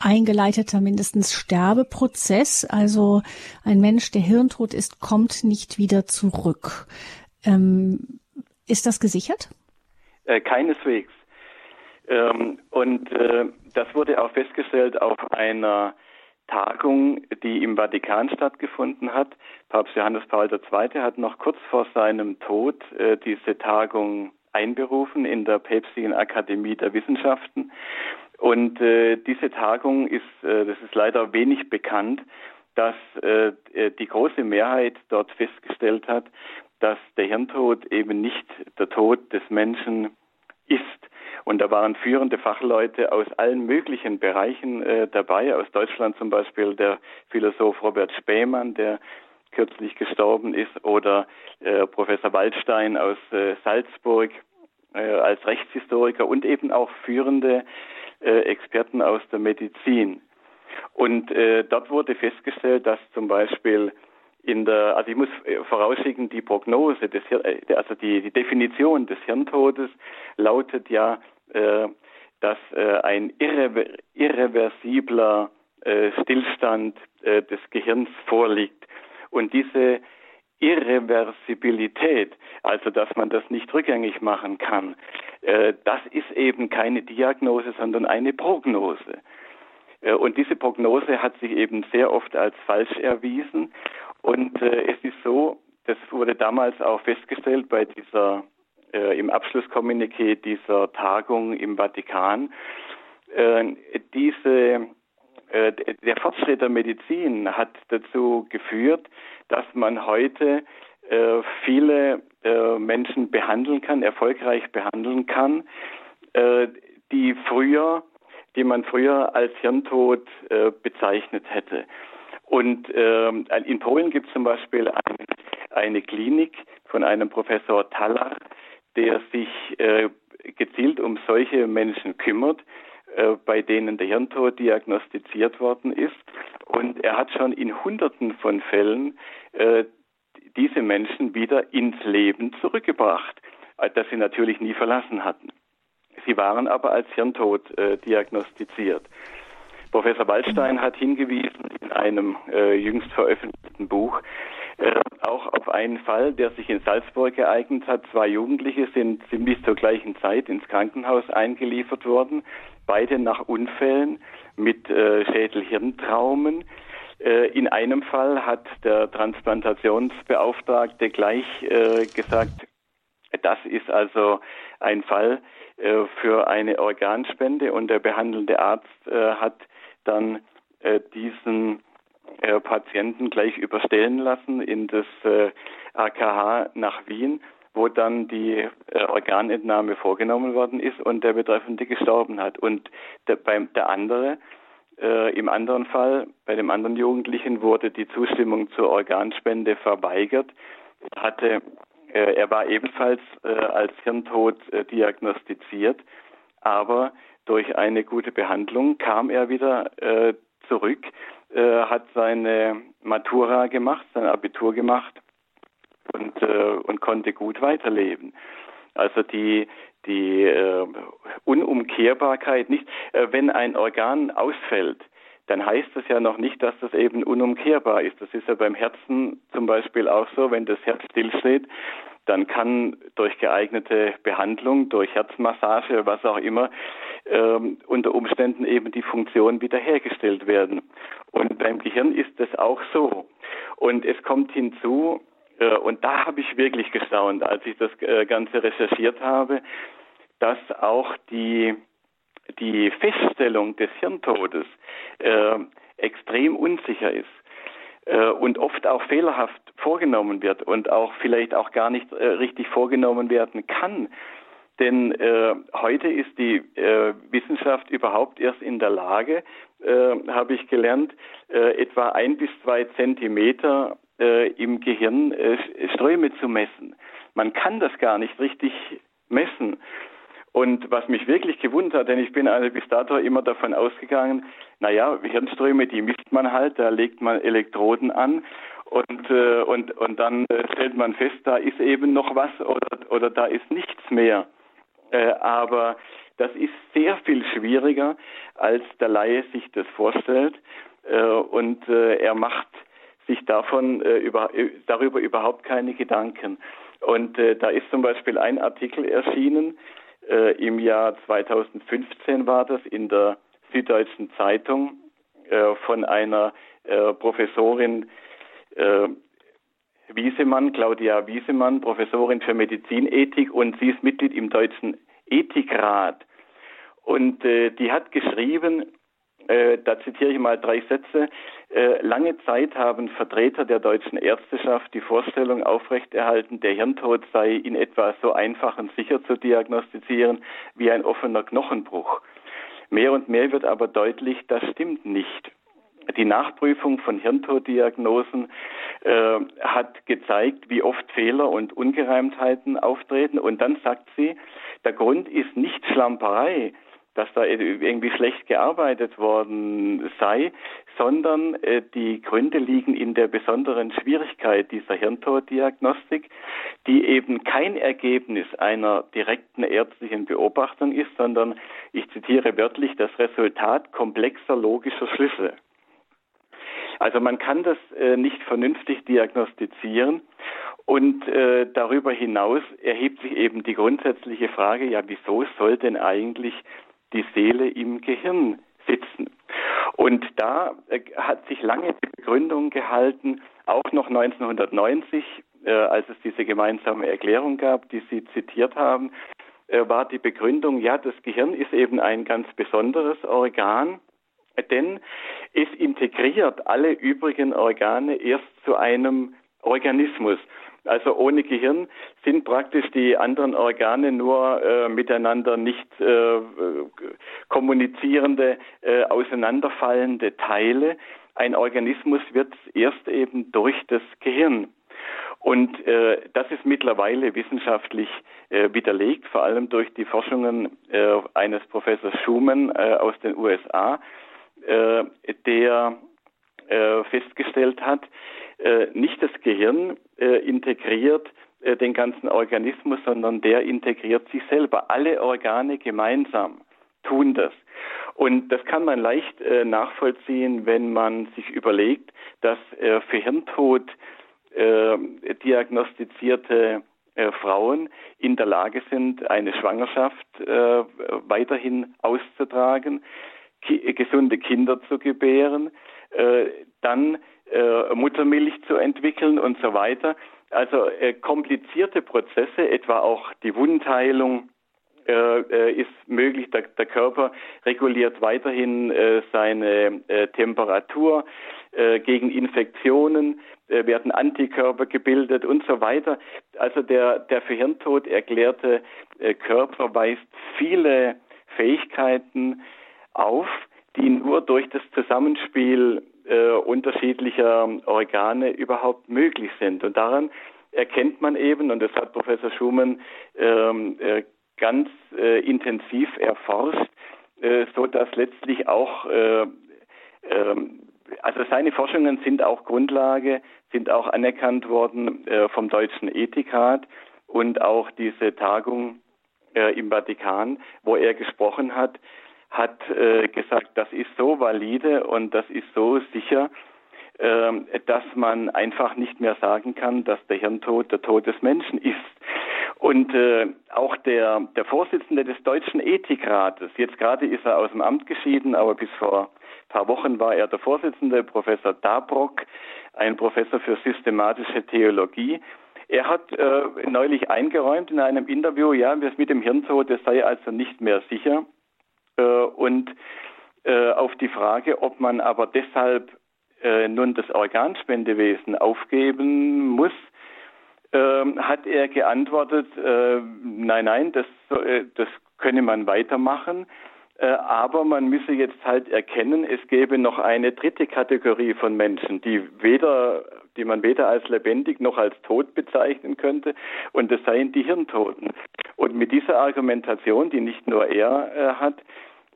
eingeleiteter mindestens Sterbeprozess. Also ein Mensch, der hirntot ist, kommt nicht wieder zurück. Ist das gesichert? Keineswegs. Und das wurde auch festgestellt auf einer Tagung, die im Vatikan stattgefunden hat. Papst Johannes Paul II. Hat noch kurz vor seinem Tod diese Tagung einberufen in der Päpstlichen Akademie der Wissenschaften. Und diese Tagung ist, das ist leider wenig bekannt, dass die große Mehrheit dort festgestellt hat, dass der Hirntod eben nicht der Tod des Menschen ist. Und da waren führende Fachleute aus allen möglichen Bereichen dabei. Aus Deutschland zum Beispiel der Philosoph Robert Spaemann, der kürzlich gestorben ist, oder Professor Waldstein aus Salzburg als Rechtshistoriker und eben auch führende Experten aus der Medizin. Und dort wurde festgestellt, dass zum Beispiel also ich muss vorausschicken, die Prognose, die Definition des Hirntodes lautet ja, dass ein irreversibler Stillstand des Gehirns vorliegt. Und diese Irreversibilität, also dass man das nicht rückgängig machen kann, das ist eben keine Diagnose, sondern eine Prognose. Und diese Prognose hat sich eben sehr oft als falsch erwiesen. Und es ist so, das wurde damals auch festgestellt bei dieser im Abschlusskommuniqué dieser Tagung im Vatikan. Der Fortschritt der Medizin hat dazu geführt, dass man heute viele Menschen erfolgreich behandeln kann, die man früher als Hirntod bezeichnet hätte. Und in Polen gibt es zum Beispiel eine Klinik von einem Professor Thaler, der sich gezielt um solche Menschen kümmert, bei denen der Hirntod diagnostiziert worden ist. Und er hat schon in Hunderten von Fällen diese Menschen wieder ins Leben zurückgebracht, das sie natürlich nie verlassen hatten. Sie waren aber als Hirntod diagnostiziert. Professor Waldstein hat hingewiesen in einem jüngst veröffentlichten Buch auch auf einen Fall, der sich in Salzburg ereignet hat. Zwei Jugendliche sind ziemlich zur gleichen Zeit ins Krankenhaus eingeliefert worden, beide nach Unfällen mit Schädel-Hirntraumen. In einem Fall hat der Transplantationsbeauftragte gleich gesagt, das ist also ein Fall für eine Organspende, und der behandelnde Arzt hat dann diesen Patienten gleich überstellen lassen in das AKH nach Wien, wo dann die Organentnahme vorgenommen worden ist und der Betreffende gestorben hat. Und bei dem anderen Jugendlichen wurde die Zustimmung zur Organspende verweigert. Er war ebenfalls als Hirntod diagnostiziert, aber durch eine gute Behandlung kam er wieder zurück, hat seine Matura gemacht, sein Abitur gemacht und konnte gut weiterleben. Also die Unumkehrbarkeit nicht. Wenn ein Organ ausfällt, dann heißt es ja noch nicht, dass das eben unumkehrbar ist. Das ist ja beim Herzen zum Beispiel auch so. Wenn das Herz stillsteht, dann kann durch geeignete Behandlung, durch Herzmassage, was auch immer, unter Umständen eben die Funktion wiederhergestellt werden. Und beim Gehirn ist das auch so. Und es kommt hinzu, und da habe ich wirklich gestaunt, als ich das Ganze recherchiert habe, dass auch die Feststellung des Hirntodes extrem unsicher ist und oft auch fehlerhaft vorgenommen wird und auch vielleicht auch gar nicht richtig vorgenommen werden kann. Denn heute ist die Wissenschaft überhaupt erst in der Lage, habe ich gelernt, etwa 1 bis 2 Zentimeter im Gehirn Ströme zu messen. Man kann das gar nicht richtig messen. Und was mich wirklich gewundert hat, denn ich bin bis dato immer davon ausgegangen, Hirnströme, die misst man halt, da legt man Elektroden an und dann stellt man fest, da ist eben noch was oder da ist nichts mehr. Aber das ist sehr viel schwieriger, als der Laie sich das vorstellt, und er macht sich davon darüber überhaupt keine Gedanken. Und da ist zum Beispiel ein Artikel erschienen, im Jahr 2015 war das, in der Süddeutschen Zeitung, von einer Professorin Wiesemann, Claudia Wiesemann, Professorin für Medizinethik, und sie ist Mitglied im Deutschen Ethikrat. Und die hat geschrieben, da zitiere ich mal 3 Sätze, lange Zeit haben Vertreter der deutschen Ärzteschaft die Vorstellung aufrechterhalten, der Hirntod sei in etwa so einfach und sicher zu diagnostizieren wie ein offener Knochenbruch. Mehr und mehr wird aber deutlich, das stimmt nicht. Die Nachprüfung von Hirntoddiagnosen hat gezeigt, wie oft Fehler und Ungereimtheiten auftreten. Und dann sagt sie, der Grund ist nicht Schlamperei, dass da irgendwie schlecht gearbeitet worden sei, sondern die Gründe liegen in der besonderen Schwierigkeit dieser Hirntoddiagnostik, die eben kein Ergebnis einer direkten ärztlichen Beobachtung ist, sondern, ich zitiere wörtlich, das Resultat komplexer logischer Schlüsse. Also man kann das nicht vernünftig diagnostizieren. Und darüber hinaus erhebt sich eben die grundsätzliche Frage, wieso soll denn eigentlich die Seele im Gehirn sitzen? Und da hat sich lange die Begründung gehalten, auch noch 1990 als es diese gemeinsame Erklärung gab, die Sie zitiert haben, war die Begründung, ja, das Gehirn ist eben ein ganz besonderes Organ, denn es integriert alle übrigen Organe erst zu einem Organismus. Also ohne Gehirn sind praktisch die anderen Organe nur miteinander nicht kommunizierende, auseinanderfallende Teile. Ein Organismus wird erst eben durch das Gehirn. Und das ist mittlerweile wissenschaftlich widerlegt, vor allem durch die Forschungen eines Professors Schumann aus den USA, der festgestellt hat, nicht das Gehirn integriert den ganzen Organismus, sondern der integriert sich selber. Alle Organe gemeinsam tun das. Und das kann man leicht nachvollziehen, wenn man sich überlegt, dass für Hirntod diagnostizierte Frauen in der Lage sind, eine Schwangerschaft weiterhin auszutragen, gesunde Kinder zu gebären, dann Muttermilch zu entwickeln und so weiter. Also komplizierte Prozesse, etwa auch die Wundheilung ist möglich. Der Körper reguliert weiterhin seine Temperatur. Gegen Infektionen werden Antikörper gebildet und so weiter. Also der für Hirntod erklärte Körper weist viele Fähigkeiten auf, die nur durch das Zusammenspiel unterschiedlicher Organe überhaupt möglich sind. Und daran erkennt man eben, und das hat Professor Schumann ganz intensiv erforscht, sodass letztlich auch, also seine Forschungen sind auch Grundlage, sind auch anerkannt worden vom Deutschen Ethikrat und auch diese Tagung im Vatikan, wo er gesprochen hat, gesagt, das ist so valide und das ist so sicher, dass man einfach nicht mehr sagen kann, dass der Hirntod der Tod des Menschen ist. Und auch der Vorsitzende des Deutschen Ethikrates, jetzt gerade ist er aus dem Amt geschieden, aber bis vor ein paar Wochen war er der Vorsitzende, Professor Dabrock, ein Professor für systematische Theologie. Er hat neulich eingeräumt in einem Interview, ja, das mit dem Hirntod, das sei also nicht mehr sicher. Und auf die Frage, ob man aber deshalb nun das Organspendewesen aufgeben muss, hat er geantwortet, nein, das könne man weitermachen, aber man müsse jetzt halt erkennen, es gäbe noch eine dritte Kategorie von Menschen, die man weder als lebendig noch als tot bezeichnen könnte, und das seien die Hirntoten. Und mit dieser Argumentation, die nicht nur er hat,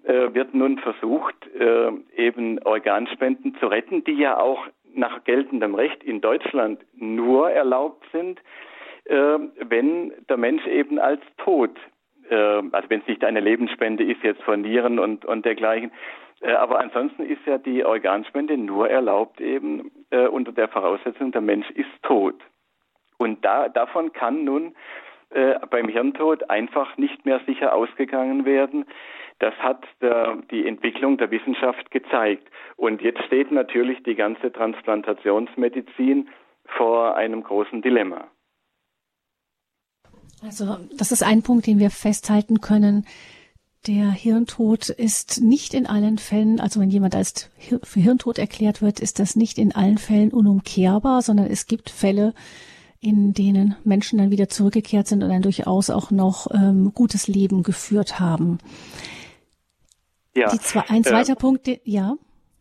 wird nun versucht, eben Organspenden zu retten, die ja auch nach geltendem Recht in Deutschland nur erlaubt sind, wenn der Mensch eben als tot, also wenn es nicht eine Lebensspende ist, jetzt von Nieren und dergleichen, aber ansonsten ist ja die Organspende nur erlaubt eben unter der Voraussetzung, der Mensch ist tot. Und davon kann nun beim Hirntod einfach nicht mehr sicher ausgegangen werden. Das hat die Entwicklung der Wissenschaft gezeigt. Und jetzt steht natürlich die ganze Transplantationsmedizin vor einem großen Dilemma. Also das ist ein Punkt, den wir festhalten können. Der Hirntod ist nicht in allen Fällen, also wenn jemand als für Hirntod erklärt wird, ist das nicht in allen Fällen unumkehrbar, sondern es gibt Fälle, in denen Menschen dann wieder zurückgekehrt sind und dann durchaus auch noch gutes Leben geführt haben. Ja, ein zweiter Punkt, ja.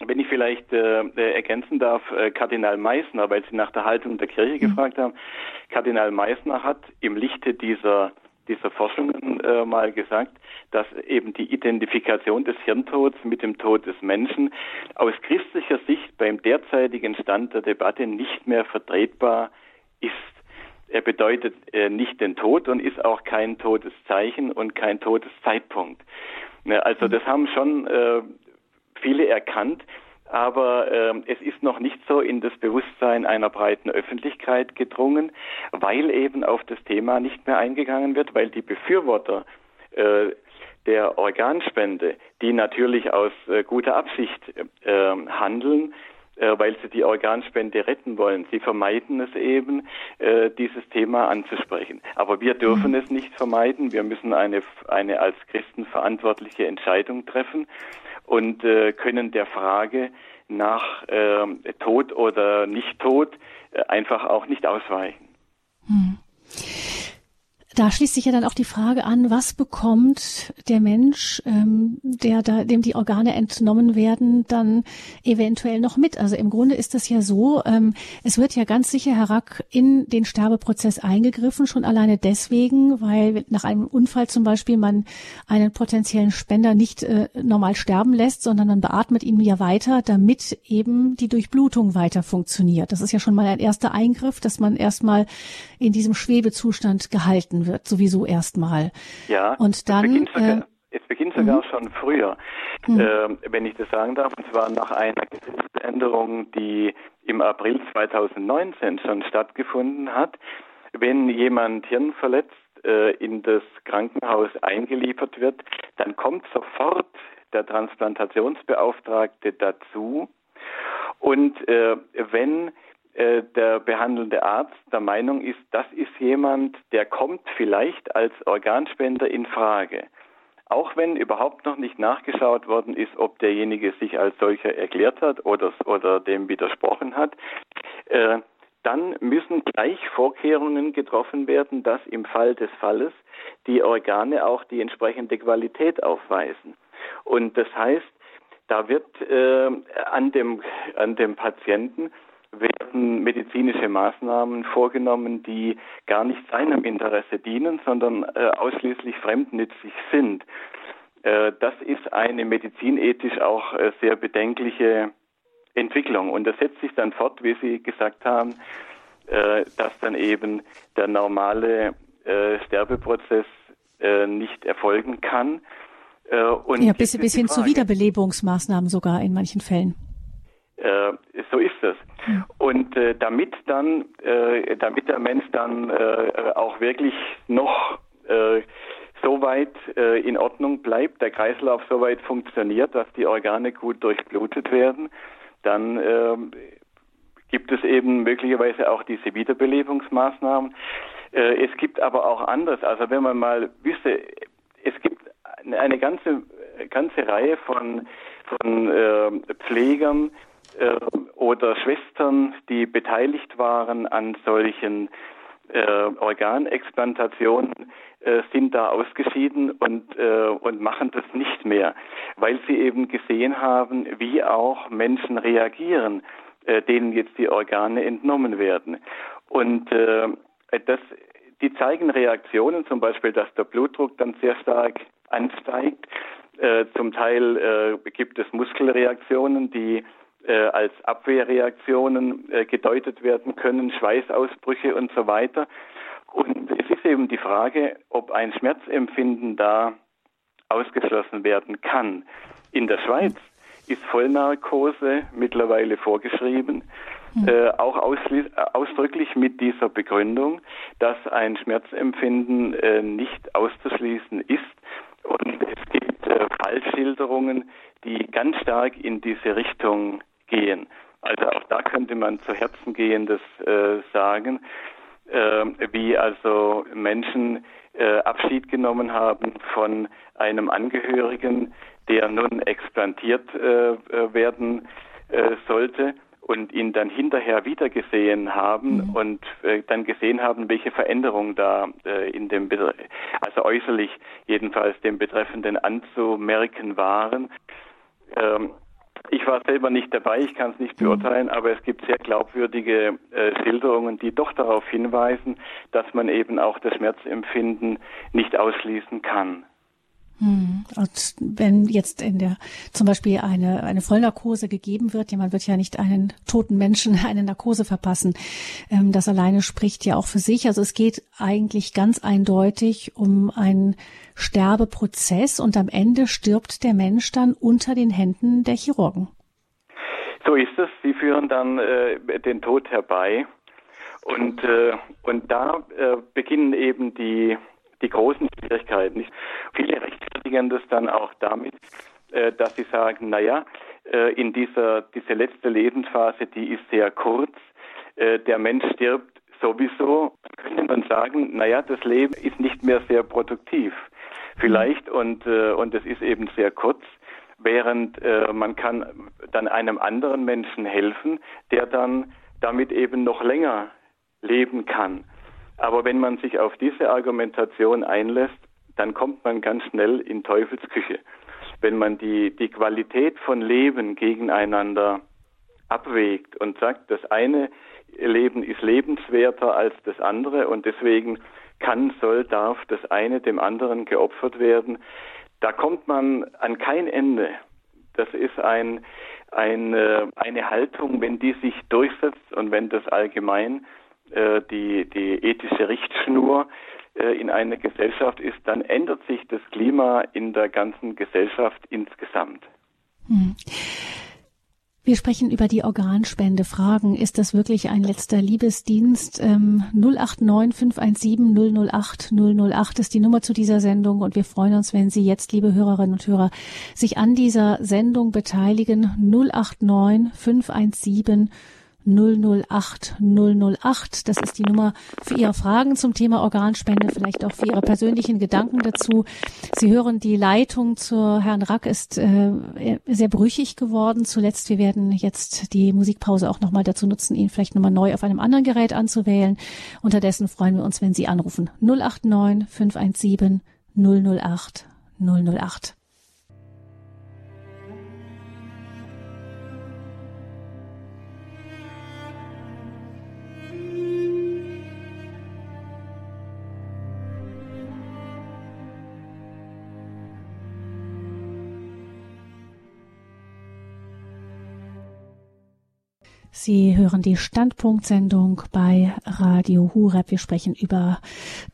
Wenn ich vielleicht ergänzen darf, Kardinal Meisner, weil Sie nach der Haltung der Kirche gefragt haben, Kardinal Meisner hat im Lichte dieser Forschungen mal gesagt, dass eben die Identifikation des Hirntods mit dem Tod des Menschen aus christlicher Sicht beim derzeitigen Stand der Debatte nicht mehr vertretbar ist. Er bedeutet nicht den Tod und ist auch kein Todeszeichen und kein Todeszeitpunkt. Also das haben schon viele erkannt, aber es ist noch nicht so in das Bewusstsein einer breiten Öffentlichkeit gedrungen, weil eben auf das Thema nicht mehr eingegangen wird, weil die Befürworter der Organspende, die natürlich aus guter Absicht handeln, weil sie die Organspende retten wollen. Sie vermeiden es eben, dieses Thema anzusprechen. Aber wir dürfen es nicht vermeiden. Wir müssen eine als Christen verantwortliche Entscheidung treffen und können der Frage nach Tod oder Nicht-Tod einfach auch nicht ausweichen. Da schließt sich ja dann auch die Frage an, was bekommt der Mensch, dem die Organe entnommen werden, dann eventuell noch mit? Also im Grunde ist das ja so, es wird ja ganz sicher, Herr Rack, in den Sterbeprozess eingegriffen, schon alleine deswegen, weil nach einem Unfall zum Beispiel man einen potenziellen Spender nicht normal sterben lässt, sondern man beatmet ihn ja weiter, damit eben die Durchblutung weiter funktioniert. Das ist ja schon mal ein erster Eingriff, dass man erstmal in diesem Schwebezustand gehalten wird, sowieso erstmal. Ja, und dann es beginnt sogar schon früher, wenn ich das sagen darf, und zwar nach einer Gesetzesänderung, die im April 2019 schon stattgefunden hat. Wenn jemand hirnverletzt in das Krankenhaus eingeliefert wird, dann kommt sofort der Transplantationsbeauftragte dazu. Und wenn der behandelnde Arzt der Meinung ist, das ist jemand, der kommt vielleicht als Organspender in Frage. Auch wenn überhaupt noch nicht nachgeschaut worden ist, ob derjenige sich als solcher erklärt hat oder dem widersprochen hat, dann müssen gleich Vorkehrungen getroffen werden, dass im Fall des Falles die Organe auch die entsprechende Qualität aufweisen. Und das heißt, da wird an dem Patienten werden medizinische Maßnahmen vorgenommen, die gar nicht seinem Interesse dienen, sondern ausschließlich fremdnützig sind. Das ist eine medizinethisch auch sehr bedenkliche Entwicklung. Und das setzt sich dann fort, wie Sie gesagt haben, dass dann eben der normale Sterbeprozess nicht erfolgen kann. Und ja, bis hin zu Wiederbelebungsmaßnahmen sogar in manchen Fällen. So ist es. Und damit der Mensch dann auch wirklich noch so weit in Ordnung bleibt, der Kreislauf so weit funktioniert, dass die Organe gut durchblutet werden, dann gibt es eben möglicherweise auch diese Wiederbelebungsmaßnahmen. Es gibt aber auch anderes. Also wenn man mal wüsste, es gibt eine ganze Reihe von Pflegern oder Schwestern, die beteiligt waren an solchen Organexplantationen, sind da ausgeschieden und machen das nicht mehr, weil sie eben gesehen haben, wie auch Menschen reagieren, denen jetzt die Organe entnommen werden. Und die zeigen Reaktionen, zum Beispiel, dass der Blutdruck dann sehr stark ansteigt. Zum Teil gibt es Muskelreaktionen, die als Abwehrreaktionen gedeutet werden können, Schweißausbrüche und so weiter. Und es ist eben die Frage, ob ein Schmerzempfinden da ausgeschlossen werden kann. In der Schweiz ist Vollnarkose mittlerweile vorgeschrieben, auch ausdrücklich mit dieser Begründung, dass ein Schmerzempfinden nicht auszuschließen ist. Und es gibt Fallschilderungen, die ganz stark in diese Richtung gehen. Also auch da könnte man zu Herzen Gehendes sagen, wie also Menschen Abschied genommen haben von einem Angehörigen, der nun explantiert werden sollte und ihn dann hinterher wiedergesehen haben und dann gesehen haben, welche Veränderung da in dem, also äußerlich jedenfalls dem Betreffenden anzumerken waren. Ich war selber nicht dabei, ich kann es nicht beurteilen, aber es gibt sehr glaubwürdige Schilderungen, die doch darauf hinweisen, dass man eben auch das Schmerzempfinden nicht ausschließen kann. Und wenn jetzt zum Beispiel eine Vollnarkose gegeben wird, ja, man wird ja nicht einen toten Menschen eine Narkose verpassen. Das alleine spricht ja auch für sich. Also es geht eigentlich ganz eindeutig um einen Sterbeprozess und am Ende stirbt der Mensch dann unter den Händen der Chirurgen. So ist es. Sie führen dann den Tod herbei. Und da beginnen eben die großen Schwierigkeiten. Viele rechtfertigen das dann auch damit, dass sie sagen, naja, in diese letzte Lebensphase, die ist sehr kurz. Der Mensch stirbt sowieso. Könnte man sagen, naja, das Leben ist nicht mehr sehr produktiv. Vielleicht, und es ist eben sehr kurz, während man kann dann einem anderen Menschen helfen, der dann damit eben noch länger leben kann. Aber wenn man sich auf diese Argumentation einlässt, dann kommt man ganz schnell in Teufelsküche. Wenn man die Qualität von Leben gegeneinander abwägt und sagt, das eine Leben ist lebenswerter als das andere und deswegen kann, soll, darf das eine dem anderen geopfert werden, da kommt man an kein Ende. Das ist eine Haltung, wenn die sich durchsetzt und wenn das allgemein die ethische Richtschnur in einer Gesellschaft ist, dann ändert sich das Klima in der ganzen Gesellschaft insgesamt. Wir sprechen über die Organspendefragen. Ist das wirklich ein letzter Liebesdienst? 089 517 008 008 ist die Nummer zu dieser Sendung und wir freuen uns, wenn Sie jetzt, liebe Hörerinnen und Hörer, sich an dieser Sendung beteiligen. 089 517 008 008. Das ist die Nummer für Ihre Fragen zum Thema Organspende, vielleicht auch für Ihre persönlichen Gedanken dazu. Sie hören, die Leitung zu Herrn Rack ist sehr brüchig geworden zuletzt. Wir werden jetzt die Musikpause auch nochmal dazu nutzen, ihn vielleicht nochmal neu auf einem anderen Gerät anzuwählen. Unterdessen freuen wir uns, wenn Sie anrufen. 089 517 008 008. Sie hören die Standpunktsendung bei Radio Horeb. Wir sprechen über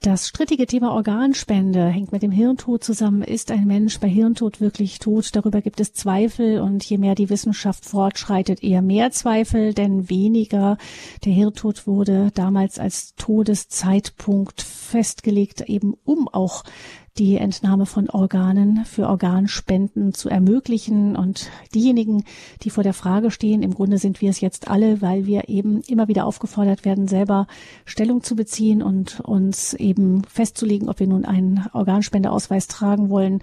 das strittige Thema Organspende. Hängt mit dem Hirntod zusammen. Ist ein Mensch bei Hirntod wirklich tot? Darüber gibt es Zweifel. Und je mehr die Wissenschaft fortschreitet, eher mehr Zweifel, denn weniger. Der Hirntod wurde damals als Todeszeitpunkt festgelegt, eben um auch die Entnahme von Organen für Organspenden zu ermöglichen. Und diejenigen, die vor der Frage stehen, im Grunde sind wir es jetzt alle, weil wir eben immer wieder aufgefordert werden, selber Stellung zu beziehen und uns eben festzulegen, ob wir nun einen Organspendeausweis tragen wollen.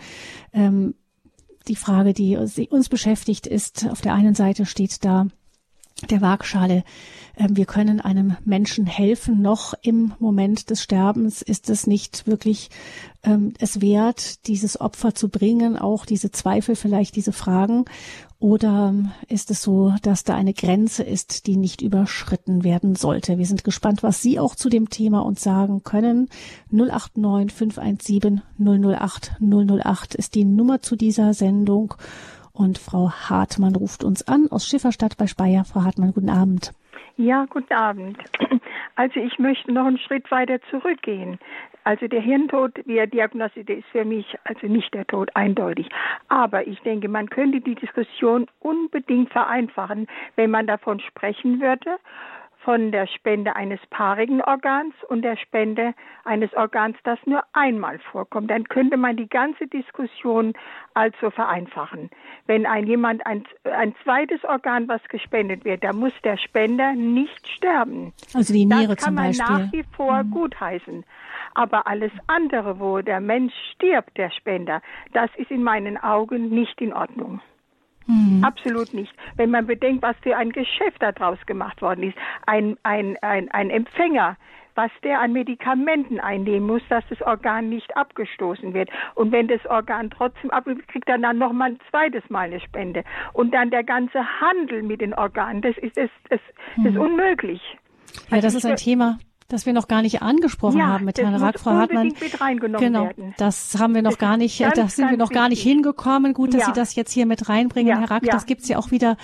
Die Frage, die uns beschäftigt, ist, auf der einen Seite steht da der Waagschale, wir können einem Menschen helfen, noch im Moment des Sterbens ist es nicht wirklich es wert, dieses Opfer zu bringen, auch diese Zweifel, vielleicht diese Fragen, oder ist es so, dass da eine Grenze ist, die nicht überschritten werden sollte? Wir sind gespannt, was Sie auch zu dem Thema uns sagen können. 089 517 008 008 ist die Nummer zu dieser Sendung. Und Frau Hartmann ruft uns an aus Schifferstadt bei Speyer. Frau Hartmann, guten Abend. Ja, guten Abend. Also ich möchte noch einen Schritt weiter zurückgehen. Also der Hirntod, wie er diagnostiziert ist, für mich also nicht der Tod, eindeutig. Aber ich denke, man könnte die Diskussion unbedingt vereinfachen, wenn man davon sprechen würde, von der Spende eines paarigen Organs und der Spende eines Organs, das nur einmal vorkommt. Dann könnte man die ganze Diskussion also vereinfachen. Wenn jemand ein zweites Organ, was gespendet wird, da muss der Spender nicht sterben. Also die Niere zum Beispiel. Das kann man nach wie vor gutheißen. Aber alles andere, wo der Mensch stirbt, der Spender, das ist in meinen Augen nicht in Ordnung. Absolut nicht. Wenn man bedenkt, was für ein Geschäft daraus gemacht worden ist. Ein Empfänger, was der an Medikamenten einnehmen muss, dass das Organ nicht abgestoßen wird. Und wenn das Organ trotzdem abgestoßen, kriegt er dann nochmal ein zweites Mal eine Spende. Und dann der ganze Handel mit den Organen, das ist unmöglich. Ja, also das ist ein Thema, das wir noch gar nicht angesprochen haben mit Herrn Rack, Frau Hartmann. Mit reingenommen werden. Das haben wir noch gar nicht, da sind wir noch gar nicht hingekommen. Gut, dass Sie das jetzt hier mit reinbringen, Herr Rack. Ja. Das gibt's ja auch wieder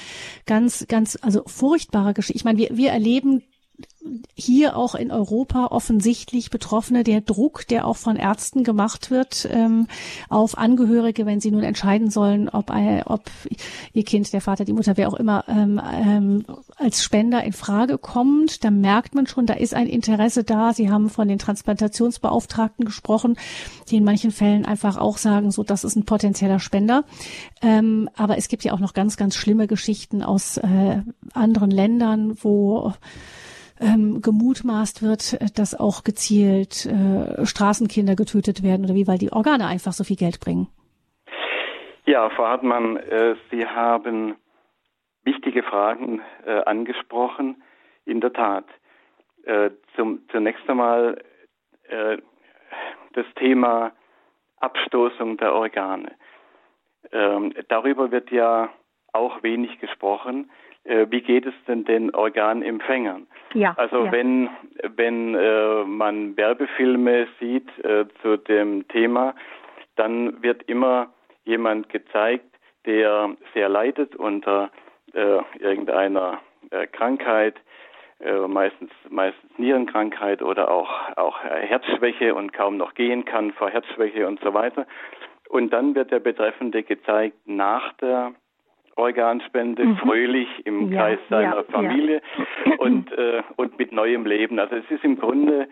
ganz, ganz, also furchtbare Geschichten. Ich meine, wir erleben hier auch in Europa offensichtlich Betroffene, der Druck, der auch von Ärzten gemacht wird, auf Angehörige, wenn sie nun entscheiden sollen, ob ihr Kind, der Vater, die Mutter, wer auch immer, als Spender in Frage kommt. Da merkt man schon, da ist ein Interesse da. Sie haben von den Transplantationsbeauftragten gesprochen, die in manchen Fällen einfach auch sagen, so, das ist ein potenzieller Spender. Aber es gibt ja auch noch ganz, ganz schlimme Geschichten aus anderen Ländern, wo gemutmaßt wird, dass auch gezielt Straßenkinder getötet werden oder wie, weil die Organe einfach so viel Geld bringen. Ja, Frau Hartmann, Sie haben wichtige Fragen angesprochen. In der Tat. Zunächst einmal das Thema Abstoßung der Organe. Darüber wird ja auch wenig gesprochen. Wie geht es denn den Organempfängern? Ja, also ja. Wenn man Werbefilme sieht zu dem Thema, dann wird immer jemand gezeigt, der sehr leidet unter irgendeiner Krankheit, meistens Nierenkrankheit oder auch Herzschwäche und kaum noch gehen kann vor Herzschwäche und so weiter. Und dann wird der Betreffende gezeigt nach der Organspende, fröhlich im Kreis seiner Familie und mit neuem Leben. Also es ist im Grunde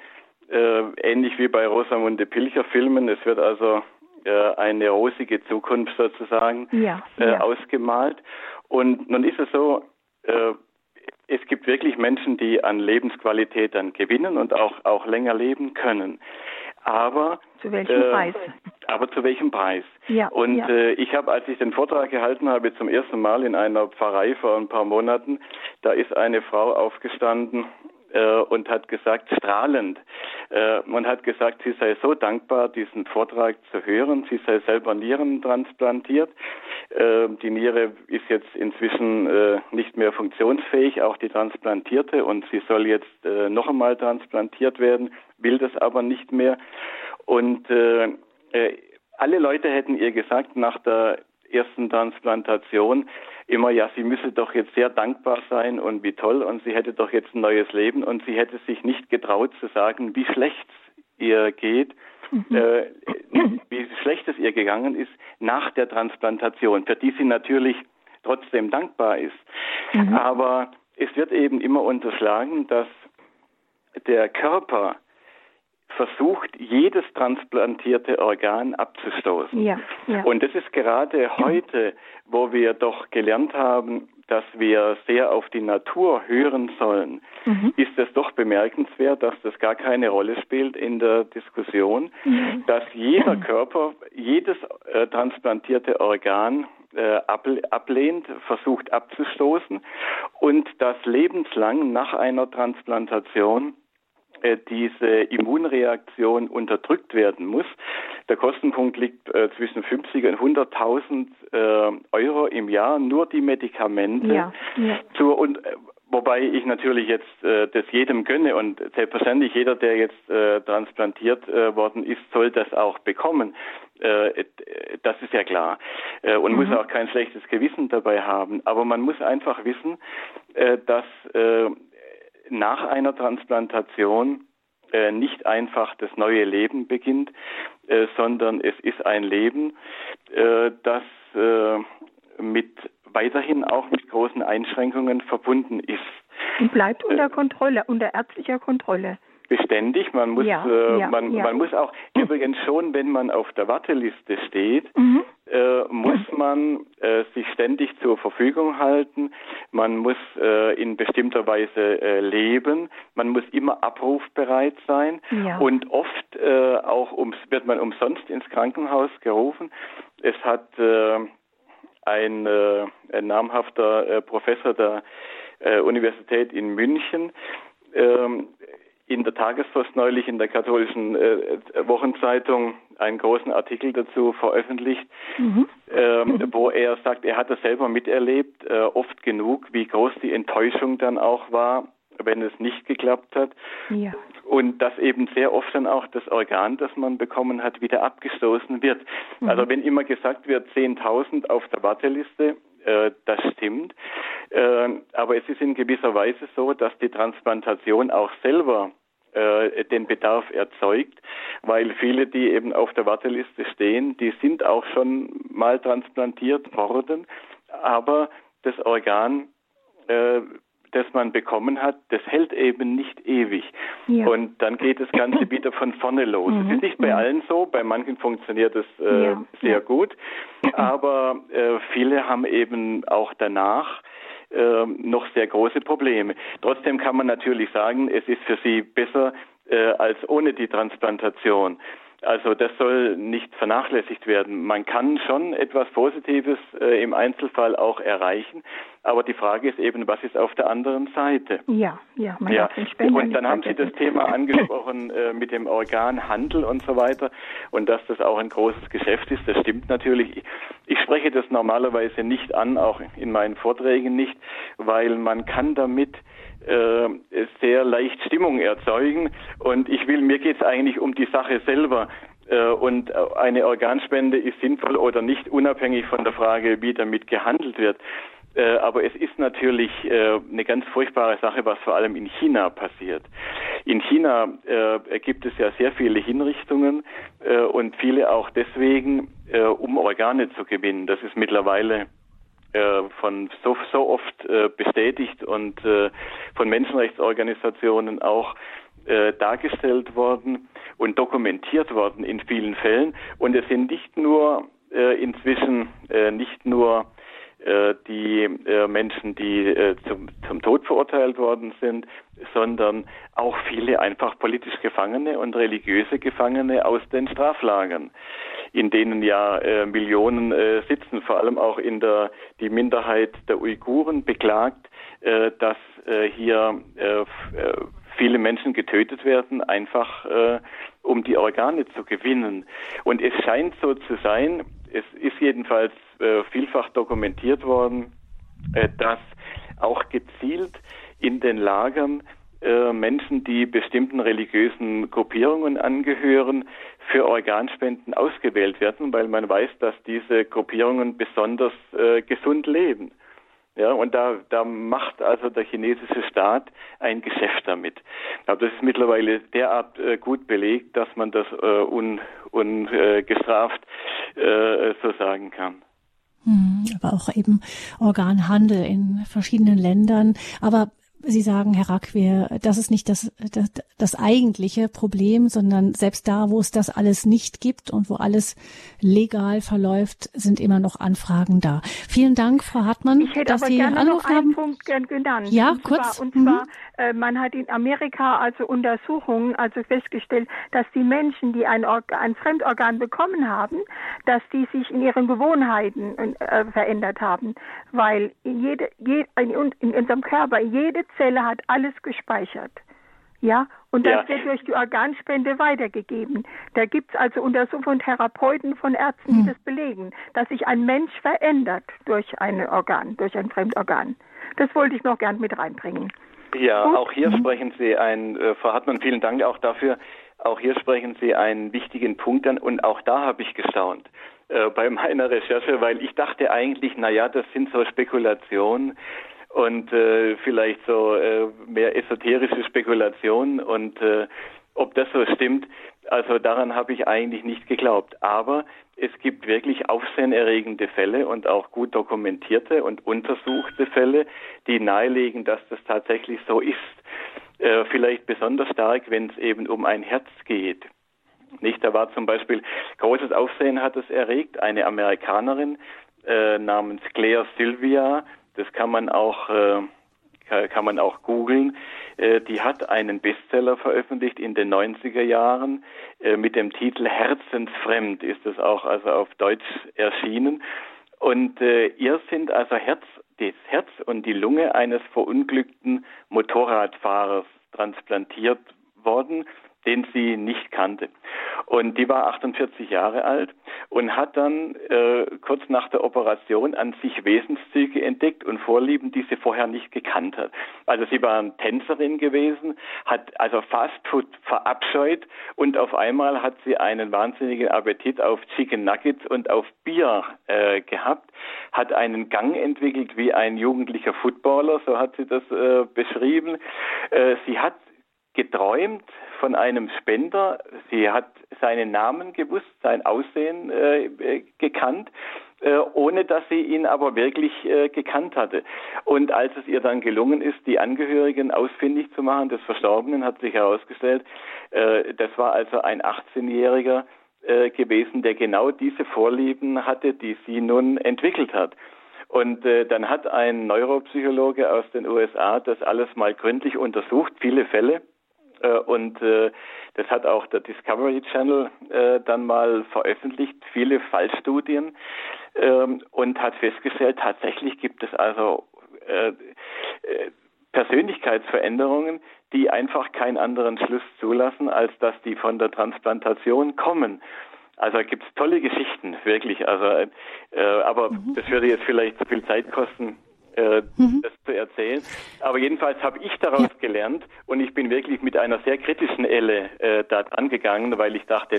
ähnlich wie bei Rosamunde Pilcher Filmen. Es wird also eine rosige Zukunft sozusagen ausgemalt. Und nun ist es so, es gibt wirklich Menschen, die an Lebensqualität dann gewinnen und auch länger leben können. Aber zu welchem Preis? Aber zu welchem Preis? Ja, und ja. Ich habe, als ich den Vortrag gehalten habe, zum ersten Mal in einer Pfarrei vor ein paar Monaten, da ist eine Frau aufgestanden und hat gesagt, strahlend, und hat gesagt, sie sei so dankbar, diesen Vortrag zu hören. Sie sei selber Nieren transplantiert. Die Niere ist jetzt inzwischen nicht mehr funktionsfähig, auch die transplantierte, und sie soll jetzt noch einmal transplantiert werden, will das aber nicht mehr. Und alle Leute hätten ihr gesagt nach der ersten Transplantation immer, ja, sie müsse doch jetzt sehr dankbar sein und wie toll und sie hätte doch jetzt ein neues Leben und sie hätte sich nicht getraut zu sagen, wie schlecht es ihr geht, wie schlecht es ihr gegangen ist nach der Transplantation, für die sie natürlich trotzdem dankbar ist. Mhm. Aber es wird eben immer unterschlagen, dass der Körper versucht, jedes transplantierte Organ abzustoßen. Ja, ja. Und das ist gerade heute, wo wir doch gelernt haben, dass wir sehr auf die Natur hören sollen, ist es doch bemerkenswert, dass das gar keine Rolle spielt in der Diskussion, dass jeder Körper, jedes transplantierte Organ ablehnt, versucht abzustoßen und dass lebenslang nach einer Transplantation diese Immunreaktion unterdrückt werden muss. Der Kostenpunkt liegt zwischen 50 und 100.000 Euro im Jahr, nur die Medikamente. Ja, ja. Wobei ich natürlich jetzt das jedem gönne und selbstverständlich jeder, der jetzt transplantiert worden ist, soll das auch bekommen. Das ist ja klar und muss auch kein schlechtes Gewissen dabei haben. Aber man muss einfach wissen, dass nach einer Transplantation nicht einfach das neue Leben beginnt, sondern es ist ein Leben, das mit weiterhin auch mit großen Einschränkungen verbunden ist. Und bleibt unter Kontrolle, unter ärztlicher Kontrolle. Beständig, man muss man muss auch übrigens schon, wenn man auf der Warteliste steht, muss man sich ständig zur Verfügung halten, man muss in bestimmter Weise leben, man muss immer abrufbereit sein und oft auch wird man umsonst ins Krankenhaus gerufen. Es hat ein namhafter Professor der Universität in München in der Tagespost neulich in der katholischen Wochenzeitung einen großen Artikel dazu veröffentlicht, wo er sagt, er hat das selber miterlebt, oft genug, wie groß die Enttäuschung dann auch war, wenn es nicht geklappt hat. Ja. Und dass eben sehr oft dann auch das Organ, das man bekommen hat, wieder abgestoßen wird. Also wenn immer gesagt wird, 10.000 auf der Warteliste, das stimmt. Aber es ist in gewisser Weise so, dass die Transplantation auch selber den Bedarf erzeugt, weil viele, die eben auf der Warteliste stehen, die sind auch schon mal transplantiert worden, aber das Organ, das man bekommen hat, das hält eben nicht ewig. Ja. Und dann geht das Ganze wieder von vorne los. Es ist nicht bei allen so, bei manchen funktioniert es sehr gut, aber viele haben eben auch danach noch sehr große Probleme. Trotzdem kann man natürlich sagen, es ist für sie besser als ohne die Transplantation. Also das soll nicht vernachlässigt werden. Man kann schon etwas Positives im Einzelfall auch erreichen, aber die Frage ist eben, was ist auf der anderen Seite? Ja. Und dann haben Sie das Thema angesprochen mit dem Organhandel und so weiter und dass das auch ein großes Geschäft ist. Das stimmt natürlich. Ich spreche das normalerweise nicht an, auch in meinen Vorträgen nicht, weil man kann damit sehr leicht Stimmung erzeugen und mir geht es eigentlich um die Sache selber und eine Organspende ist sinnvoll oder nicht, unabhängig von der Frage, wie damit gehandelt wird. Aber es ist natürlich eine ganz furchtbare Sache, was vor allem in China passiert. In China gibt es ja sehr viele Hinrichtungen und viele auch deswegen, um Organe zu gewinnen. Das ist mittlerweile von so oft bestätigt und von Menschenrechtsorganisationen auch dargestellt worden und dokumentiert worden in vielen Fällen. Und es sind inzwischen nicht nur die Menschen, die zum Tod verurteilt worden sind, sondern auch viele einfach politisch Gefangene und religiöse Gefangene aus den Straflagern, in denen ja Millionen sitzen, vor allem auch die Minderheit der Uiguren beklagt, dass hier viele Menschen getötet werden, einfach um die Organe zu gewinnen. Und es scheint so zu sein, es ist jedenfalls vielfach dokumentiert worden, dass auch gezielt in den Lagern Menschen, die bestimmten religiösen Gruppierungen angehören, für Organspenden ausgewählt werden, weil man weiß, dass diese Gruppierungen besonders gesund leben. Ja, und da macht also der chinesische Staat ein Geschäft damit. Aber das ist mittlerweile derart gut belegt, dass man das ungestraft so sagen kann. Aber auch eben Organhandel in verschiedenen Ländern. Aber Sie sagen, Herr Rack, das ist nicht das eigentliche Problem, sondern selbst da, wo es das alles nicht gibt und wo alles legal verläuft, sind immer noch Anfragen da. Vielen Dank, Frau Hartmann, dass Sie angerufen haben. Ich hätte aber gerne noch einen Punkt genannt. Ja, kurz. Und zwar, man hat in Amerika Untersuchungen festgestellt, dass die Menschen, die ein Fremdorgan bekommen haben, dass die sich in ihren Gewohnheiten verändert haben. Weil in unserem Körper jede Zelle hat alles gespeichert. Ja, und das wird durch die Organspende weitergegeben. Da gibt's Untersuchungen von Therapeuten, von Ärzten, die das belegen, dass sich ein Mensch verändert durch ein Fremdorgan. Das wollte ich noch gern mit reinbringen. Ja, gut. Auch hier sprechen Sie Frau Hartmann, vielen Dank auch dafür. Auch hier sprechen Sie einen wichtigen Punkt an und auch da habe ich gestaunt bei meiner Recherche, weil ich dachte eigentlich, das sind so Spekulationen und vielleicht so mehr esoterische Spekulationen und ob das so stimmt, daran habe ich eigentlich nicht geglaubt. Aber es gibt wirklich aufsehenerregende Fälle und auch gut dokumentierte und untersuchte Fälle, die nahelegen, dass das tatsächlich so ist. Vielleicht besonders stark, wenn es eben um ein Herz geht. Nicht? Da war zum Beispiel, großes Aufsehen hat es erregt, eine Amerikanerin namens Claire Sylvia, das kann man auch googeln. Die hat einen Bestseller veröffentlicht in den 90er Jahren mit dem Titel Herzensfremd, ist das auch auf Deutsch erschienen. Und ihr sind das Herz und die Lunge eines verunglückten Motorradfahrers transplantiert worden, den sie nicht kannte. Und die war 48 Jahre alt und hat dann kurz nach der Operation an sich Wesenszüge entdeckt und Vorlieben, die sie vorher nicht gekannt hat. Also sie war Tänzerin gewesen, hat also Fastfood verabscheut und auf einmal hat sie einen wahnsinnigen Appetit auf Chicken Nuggets und auf Bier gehabt, hat einen Gang entwickelt wie ein jugendlicher Footballer, so hat sie das beschrieben. Sie hat geträumt von einem Spender, sie hat seinen Namen gewusst, sein Aussehen gekannt, ohne dass sie ihn aber wirklich gekannt hatte. Und als es ihr dann gelungen ist, die Angehörigen ausfindig zu machen, des Verstorbenen, hat sich herausgestellt, das war also ein 18-Jähriger gewesen, der genau diese Vorlieben hatte, die sie nun entwickelt hat. Und dann hat ein Neuropsychologe aus den USA das alles mal gründlich untersucht, viele Fälle. Und das hat auch der Discovery Channel dann mal veröffentlicht, viele Fallstudien. Und hat festgestellt, tatsächlich gibt es also Persönlichkeitsveränderungen, die einfach keinen anderen Schluss zulassen, als dass die von der Transplantation kommen. Also gibt es tolle Geschichten, wirklich. Also, aber das würde jetzt vielleicht zu viel Zeit kosten, das zu erzählen. Aber jedenfalls habe ich daraus gelernt und ich bin wirklich mit einer sehr kritischen Elle da dran gegangen, weil ich dachte,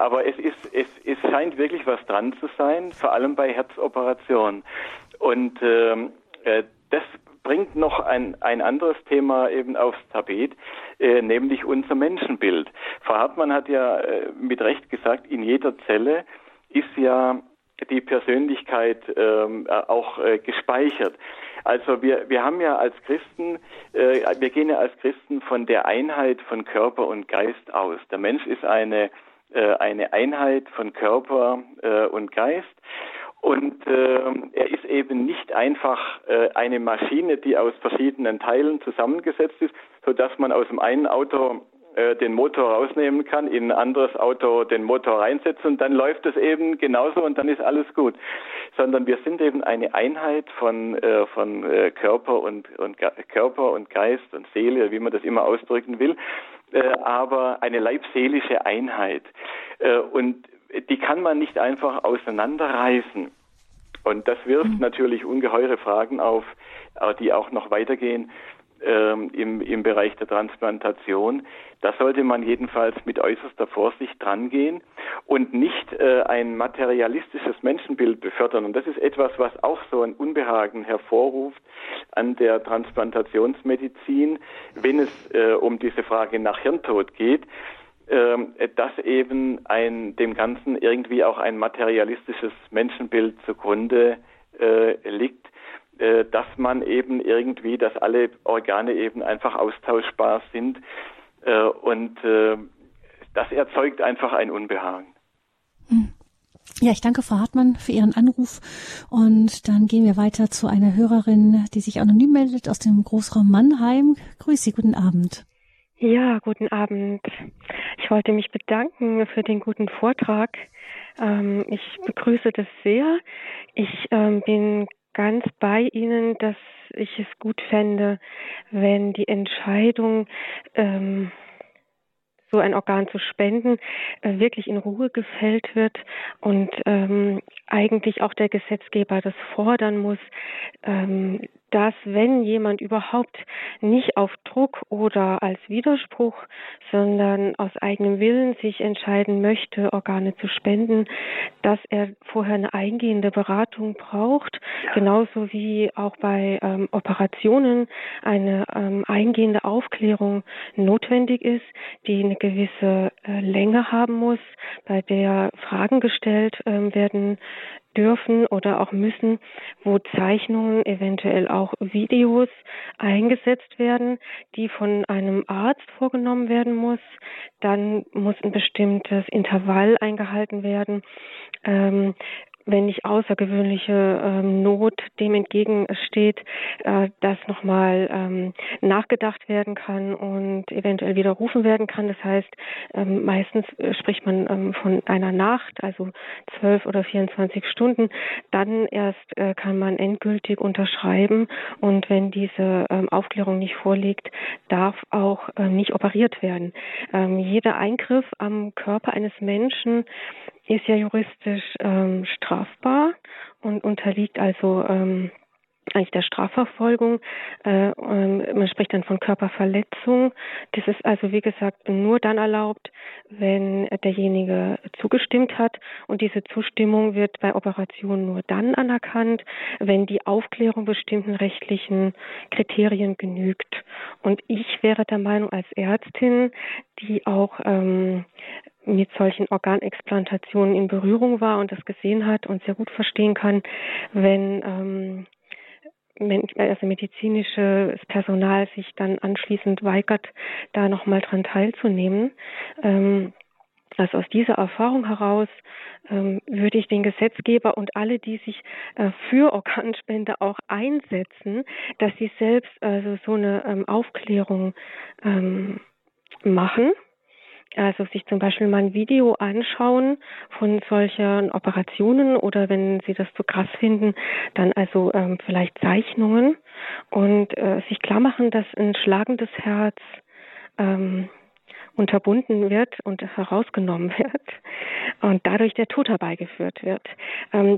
aber es scheint wirklich was dran zu sein, vor allem bei Herzoperationen. Und das bringt noch ein anderes Thema eben aufs Tapet, nämlich unser Menschenbild. Frau Hartmann hat ja mit Recht gesagt, in jeder Zelle ist ja die Persönlichkeit auch gespeichert. Also wir haben ja als Christen, wir gehen ja als Christen von der Einheit von Körper und Geist aus. Der Mensch ist eine Einheit von Körper und Geist. Und er ist eben nicht einfach eine Maschine, die aus verschiedenen Teilen zusammengesetzt ist, sodass man aus dem einen Auto den Motor rausnehmen kann, in ein anderes Auto den Motor reinsetzen und dann läuft es eben genauso und dann ist alles gut. Sondern wir sind eben eine Einheit von Körper und Geist und Seele, wie man das immer ausdrücken will, aber eine leibseelische Einheit. Und die kann man nicht einfach auseinanderreißen. Und das wirft natürlich ungeheure Fragen auf, die auch noch weitergehen im Bereich der Transplantation. Da sollte man jedenfalls mit äußerster Vorsicht dran gehen und nicht ein materialistisches Menschenbild befördern. Und das ist etwas, was auch so ein Unbehagen hervorruft an der Transplantationsmedizin, wenn es um diese Frage nach Hirntod geht, dass eben dem Ganzen irgendwie auch ein materialistisches Menschenbild zugrunde liegt, dass man eben irgendwie, dass alle Organe eben einfach austauschbar sind und das erzeugt einfach ein Unbehagen. Ja, ich danke Frau Hartmann für Ihren Anruf und dann gehen wir weiter zu einer Hörerin, die sich anonym meldet aus dem Großraum Mannheim. Grüß Sie, guten Abend. Ja, guten Abend. Ich wollte mich bedanken für den guten Vortrag. Ich begrüße das sehr. Ich bin ganz bei Ihnen, dass ich es gut fände, wenn die Entscheidung, so ein Organ zu spenden, wirklich in Ruhe gefällt wird und eigentlich auch der Gesetzgeber das fordern muss, dass wenn jemand überhaupt nicht auf Druck oder als Widerspruch, sondern aus eigenem Willen sich entscheiden möchte, Organe zu spenden, dass er vorher eine eingehende Beratung braucht, genauso wie auch bei Operationen eine eingehende Aufklärung notwendig ist, die eine gewisse Länge haben muss, bei der Fragen gestellt werden dürfen oder auch müssen, wo Zeichnungen, eventuell auch Videos eingesetzt werden, die von einem Arzt vorgenommen werden muss. Dann muss ein bestimmtes Intervall eingehalten werden. wenn nicht außergewöhnliche Not dem entgegensteht, dass nochmal nachgedacht werden kann und eventuell widerrufen werden kann. Das heißt, meistens spricht man von einer Nacht, also 12 oder 24 Stunden. Dann erst kann man endgültig unterschreiben, und wenn diese Aufklärung nicht vorliegt, darf auch nicht operiert werden. Jeder Eingriff am Körper eines Menschen ist ja juristisch strafbar und unterliegt also eigentlich der Strafverfolgung. Man spricht dann von Körperverletzung. Das ist also, wie gesagt, nur dann erlaubt, wenn derjenige zugestimmt hat. Und diese Zustimmung wird bei Operationen nur dann anerkannt, wenn die Aufklärung bestimmten rechtlichen Kriterien genügt. Und ich wäre der Meinung, als Ärztin, die auch mit solchen Organexplantationen in Berührung war und das gesehen hat und sehr gut verstehen kann, wenn also medizinisches Personal sich dann anschließend weigert, da nochmal dran teilzunehmen. Also aus dieser Erfahrung heraus würde ich den Gesetzgeber und alle, die sich für Organspende auch einsetzen, dass sie selbst also so eine Aufklärung machen. Also sich zum Beispiel mal ein Video anschauen von solchen Operationen, oder wenn Sie das zu krass finden, dann also vielleicht Zeichnungen, und sich klar machen, dass ein schlagendes Herz unterbunden wird und herausgenommen wird und dadurch der Tod herbeigeführt wird.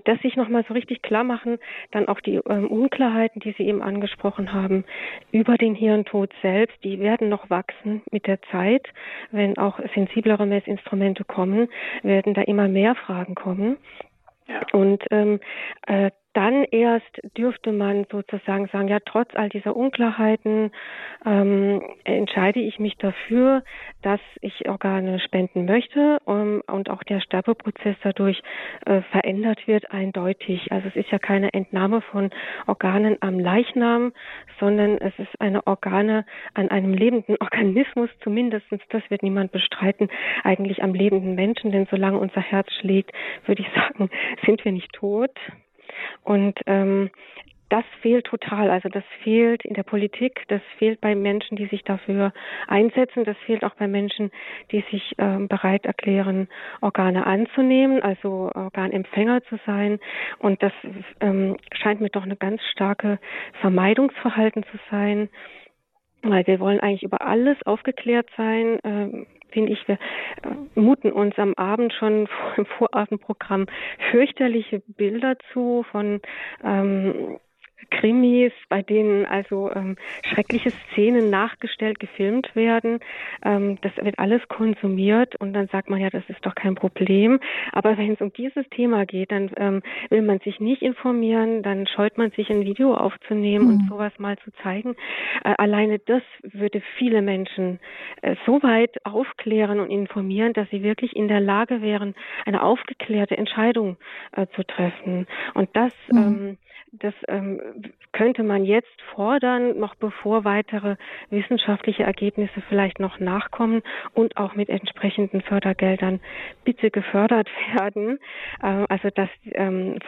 Dass sich nochmal so richtig klar machen, dann auch die Unklarheiten, die Sie eben angesprochen haben, über den Hirntod selbst, die werden noch wachsen mit der Zeit. Wenn auch sensiblere Messinstrumente kommen, werden da immer mehr Fragen kommen. Ja. Und dann erst dürfte man sozusagen sagen, ja, trotz all dieser Unklarheiten entscheide ich mich dafür, dass ich Organe spenden möchte, und auch der Sterbeprozess dadurch verändert wird eindeutig. Also es ist ja keine Entnahme von Organen am Leichnam, sondern es ist eine Organe an einem lebenden Organismus, zumindest, das wird niemand bestreiten, eigentlich am lebenden Menschen, denn solange unser Herz schlägt, würde ich sagen, sind wir nicht tot. Und das fehlt total, also das fehlt in der Politik, das fehlt bei Menschen, die sich dafür einsetzen, das fehlt auch bei Menschen, die sich bereit erklären, Organe anzunehmen, also Organempfänger zu sein. Und das scheint mir doch eine ganz starke Vermeidungsverhalten zu sein, weil wir wollen eigentlich über alles aufgeklärt sein, finde ich. Wir muten uns am Abend schon im Vorabendprogramm fürchterliche Bilder zu von Krimis, bei denen also schreckliche Szenen nachgestellt, gefilmt werden. Das wird alles konsumiert, und dann sagt man, ja, das ist doch kein Problem. Aber wenn es um dieses Thema geht, dann will man sich nicht informieren, dann scheut man sich, ein Video aufzunehmen und sowas mal zu zeigen. Alleine das würde viele Menschen so weit aufklären und informieren, dass sie wirklich in der Lage wären, eine aufgeklärte Entscheidung zu treffen. Und das könnte man jetzt fordern, noch bevor weitere wissenschaftliche Ergebnisse vielleicht noch nachkommen und auch mit entsprechenden Fördergeldern bitte gefördert werden. Also dass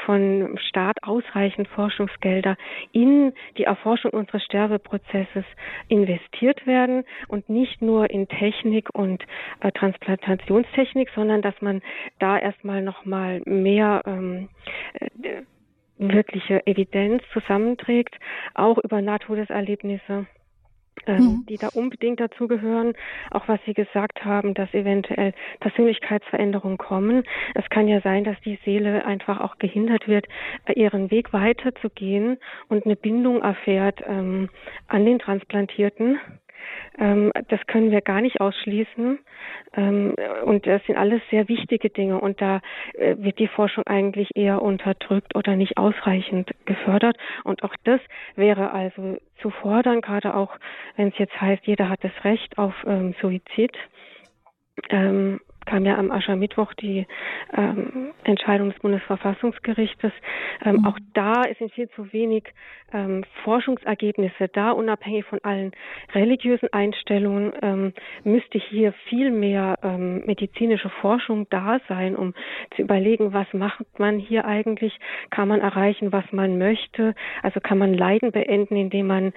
von Staat ausreichend Forschungsgelder in die Erforschung unseres Sterbeprozesses investiert werden und nicht nur in Technik und Transplantationstechnik, sondern dass man da erstmal nochmal mehr wirkliche Evidenz zusammenträgt, auch über Nahtodeserlebnisse, die da unbedingt dazugehören. Auch was Sie gesagt haben, dass eventuell Persönlichkeitsveränderungen kommen. Es kann ja sein, dass die Seele einfach auch gehindert wird, ihren Weg weiterzugehen und eine Bindung erfährt an den Transplantierten. Das können wir gar nicht ausschließen, und das sind alles sehr wichtige Dinge, und da wird die Forschung eigentlich eher unterdrückt oder nicht ausreichend gefördert, und auch das wäre also zu fordern, gerade auch wenn es jetzt heißt, jeder hat das Recht auf Suizid. kam ja am Aschermittwoch die Entscheidung des Bundesverfassungsgerichtes. Auch da sind viel zu wenig Forschungsergebnisse da, unabhängig von allen religiösen Einstellungen, müsste hier viel mehr medizinische Forschung da sein, um zu überlegen, was macht man hier eigentlich, kann man erreichen, was man möchte, also kann man Leiden beenden, indem man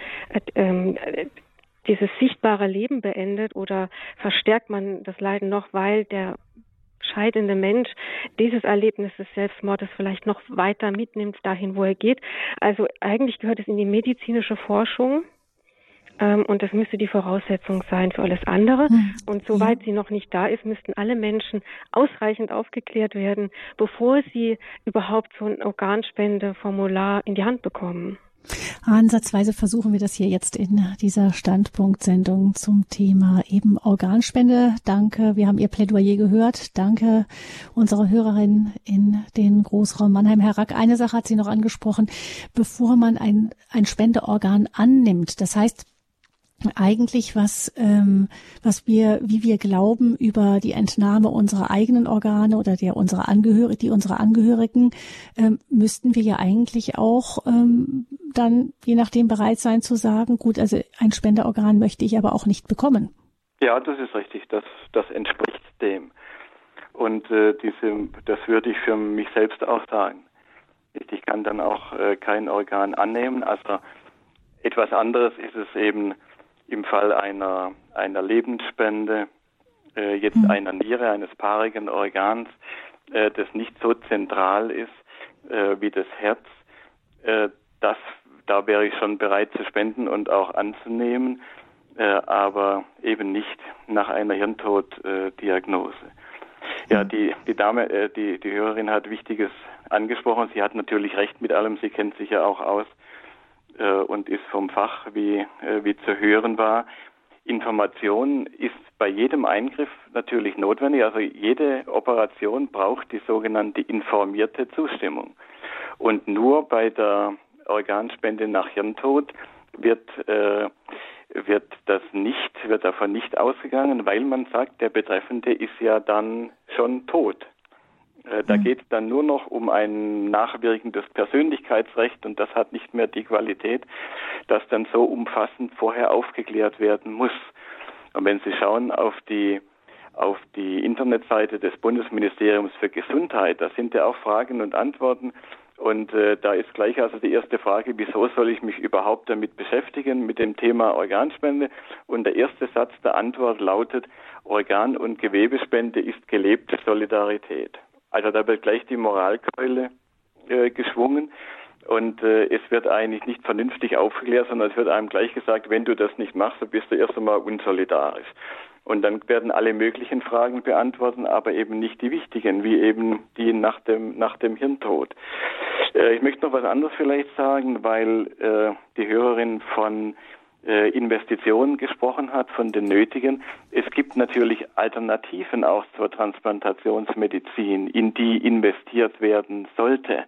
dieses sichtbare Leben beendet, oder verstärkt man das Leiden noch, weil der scheidende Mensch dieses Erlebnis des Selbstmordes vielleicht noch weiter mitnimmt dahin, wo er geht. Also eigentlich gehört es in die medizinische Forschung, und das müsste die Voraussetzung sein für alles andere. Und soweit sie noch nicht da ist, müssten alle Menschen ausreichend aufgeklärt werden, bevor sie überhaupt so ein Organspendeformular in die Hand bekommen. Ansatzweise versuchen wir das hier jetzt in dieser Standpunktsendung zum Thema eben Organspende. Danke, wir haben Ihr Plädoyer gehört. Danke unserer Hörerin in den Großraum Mannheim. Herr Rack, eine Sache hat sie noch angesprochen, bevor man ein Spendeorgan annimmt. Das heißt eigentlich, was wir, wie wir glauben über die Entnahme unserer eigenen Organe oder unserer Angehörigen, müssten wir ja eigentlich auch dann je nachdem bereit sein zu sagen, gut, also ein Spenderorgan möchte ich aber auch nicht bekommen. Ja, das ist richtig. Das entspricht dem. Und das würde ich für mich selbst auch sagen. Ich kann dann auch kein Organ annehmen. Also etwas anderes ist es eben im Fall einer Lebensspende, einer Niere, eines paarigen Organs, das nicht so zentral ist wie das Herz, da wäre ich schon bereit zu spenden und auch anzunehmen, aber eben nicht nach einer Hirntoddiagnose. Ja, die Dame, die Hörerin hat Wichtiges angesprochen. Sie hat natürlich recht mit allem, sie kennt sich ja auch aus und ist vom Fach, wie zu hören war. Information ist bei jedem Eingriff natürlich notwendig. Also jede Operation braucht die sogenannte informierte Zustimmung. Und nur bei der Organspende nach Hirntod wird davon nicht ausgegangen, weil man sagt, der Betreffende ist ja dann schon tot. Da geht es dann nur noch um ein nachwirkendes Persönlichkeitsrecht, und das hat nicht mehr die Qualität, dass dann so umfassend vorher aufgeklärt werden muss. Und wenn Sie schauen auf die Internetseite des Bundesministeriums für Gesundheit, da sind ja auch Fragen und Antworten. Und da ist gleich also die erste Frage, wieso soll ich mich überhaupt damit beschäftigen, mit dem Thema Organspende? Und der erste Satz der Antwort lautet, Organ- und Gewebespende ist gelebte Solidarität. Also da wird gleich die Moralkeule geschwungen, und es wird eigentlich nicht vernünftig aufgeklärt, sondern es wird einem gleich gesagt, wenn du das nicht machst, dann bist du erst einmal unsolidarisch. Und dann werden alle möglichen Fragen beantwortet, aber eben nicht die wichtigen, wie eben die nach dem Hirntod. Ich möchte noch was anderes vielleicht sagen, weil die Hörerin von Investitionen gesprochen hat, von den nötigen. Es gibt natürlich Alternativen auch zur Transplantationsmedizin, in die investiert werden sollte.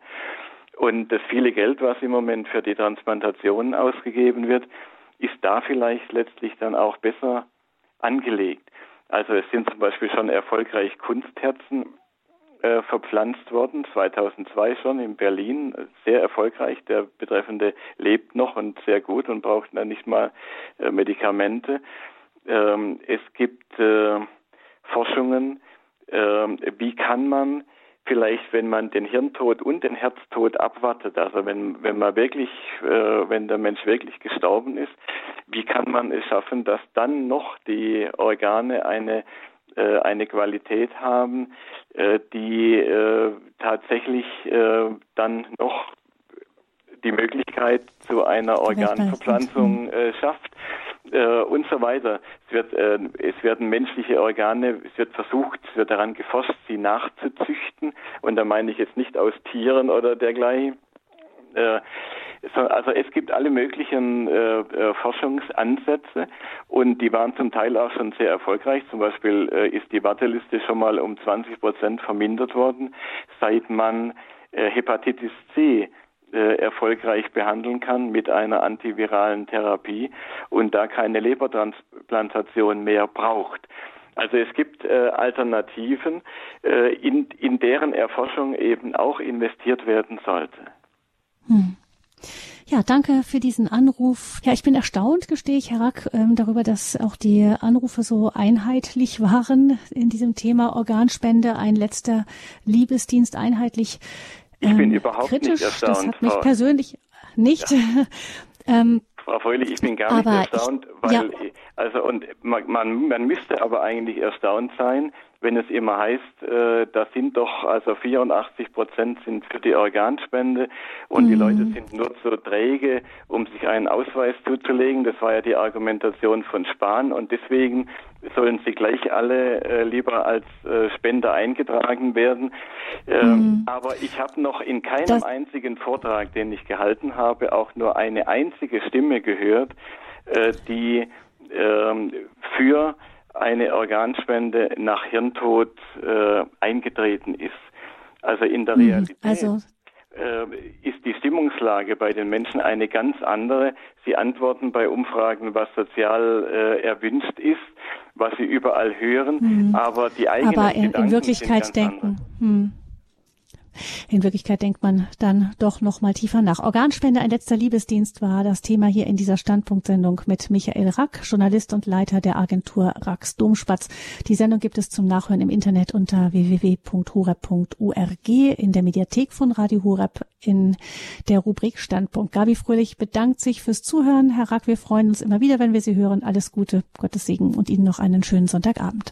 Und das viele Geld, was im Moment für die Transplantationen ausgegeben wird, ist da vielleicht letztlich dann auch besser angelegt. Also es sind zum Beispiel schon erfolgreich Kunstherzen verpflanzt worden, 2002 schon in Berlin, sehr erfolgreich. Der Betreffende lebt noch und sehr gut und braucht dann nicht mal Medikamente. Es gibt Forschungen, wie kann man vielleicht, wenn man den Hirntod und den Herztod abwartet, also wenn der Mensch wirklich gestorben ist, wie kann man es schaffen, dass dann noch die Organe eine Qualität haben, die tatsächlich dann noch die Möglichkeit zu einer Organverpflanzung schafft und so weiter. Es werden menschliche Organe, es wird daran geforscht, sie nachzuzüchten, und da meine ich jetzt nicht aus Tieren oder dergleichen. Also es gibt alle möglichen Forschungsansätze, und die waren zum Teil auch schon sehr erfolgreich. Zum Beispiel ist die Warteliste schon mal um 20% vermindert worden, seit man Hepatitis C erfolgreich behandeln kann mit einer antiviralen Therapie und da keine Lebertransplantation mehr braucht. Also es gibt Alternativen, in deren Erforschung eben auch investiert werden sollte. Hm. Ja, danke für diesen Anruf. Ja, ich bin erstaunt, gestehe ich, Herr Rack, darüber, dass auch die Anrufe so einheitlich waren in diesem Thema Organspende, ein letzter Liebesdienst, einheitlich kritisch. Ich bin überhaupt nicht erstaunt. Das hat mich persönlich nicht... Ja. Frau Fröhlich, ich bin gar nicht erstaunt, man müsste aber eigentlich erstaunt sein, wenn es immer heißt, das sind doch, also 84% sind für die Organspende und die Leute sind nur zu träge, um sich einen Ausweis zuzulegen. Das war ja die Argumentation von Spahn und deswegen sollen sie gleich alle lieber als Spender eingetragen werden. Aber ich habe noch in keinem einzigen Vortrag, den ich gehalten habe, auch nur eine einzige Stimme gehört, die für eine Organspende nach Hirntod eingetreten ist. Also in der Realität ist die Stimmungslage bei den Menschen eine ganz andere. Sie antworten bei Umfragen, was sozial erwünscht ist, was sie überall hören, aber die eigenen Gedanken in Wirklichkeit sind ganz denken. In Wirklichkeit denkt man dann doch noch mal tiefer nach. Organspende, ein letzter Liebesdienst, war das Thema hier in dieser Standpunktsendung mit Michael Rack, Journalist und Leiter der Agentur Racks Domspatz. Die Sendung gibt es zum Nachhören im Internet unter www.horeb.org, in der Mediathek von Radio Horeb, in der Rubrik Standpunkt. Gabi Fröhlich bedankt sich fürs Zuhören. Herr Rack, wir freuen uns immer wieder, wenn wir Sie hören. Alles Gute, Gottes Segen und Ihnen noch einen schönen Sonntagabend.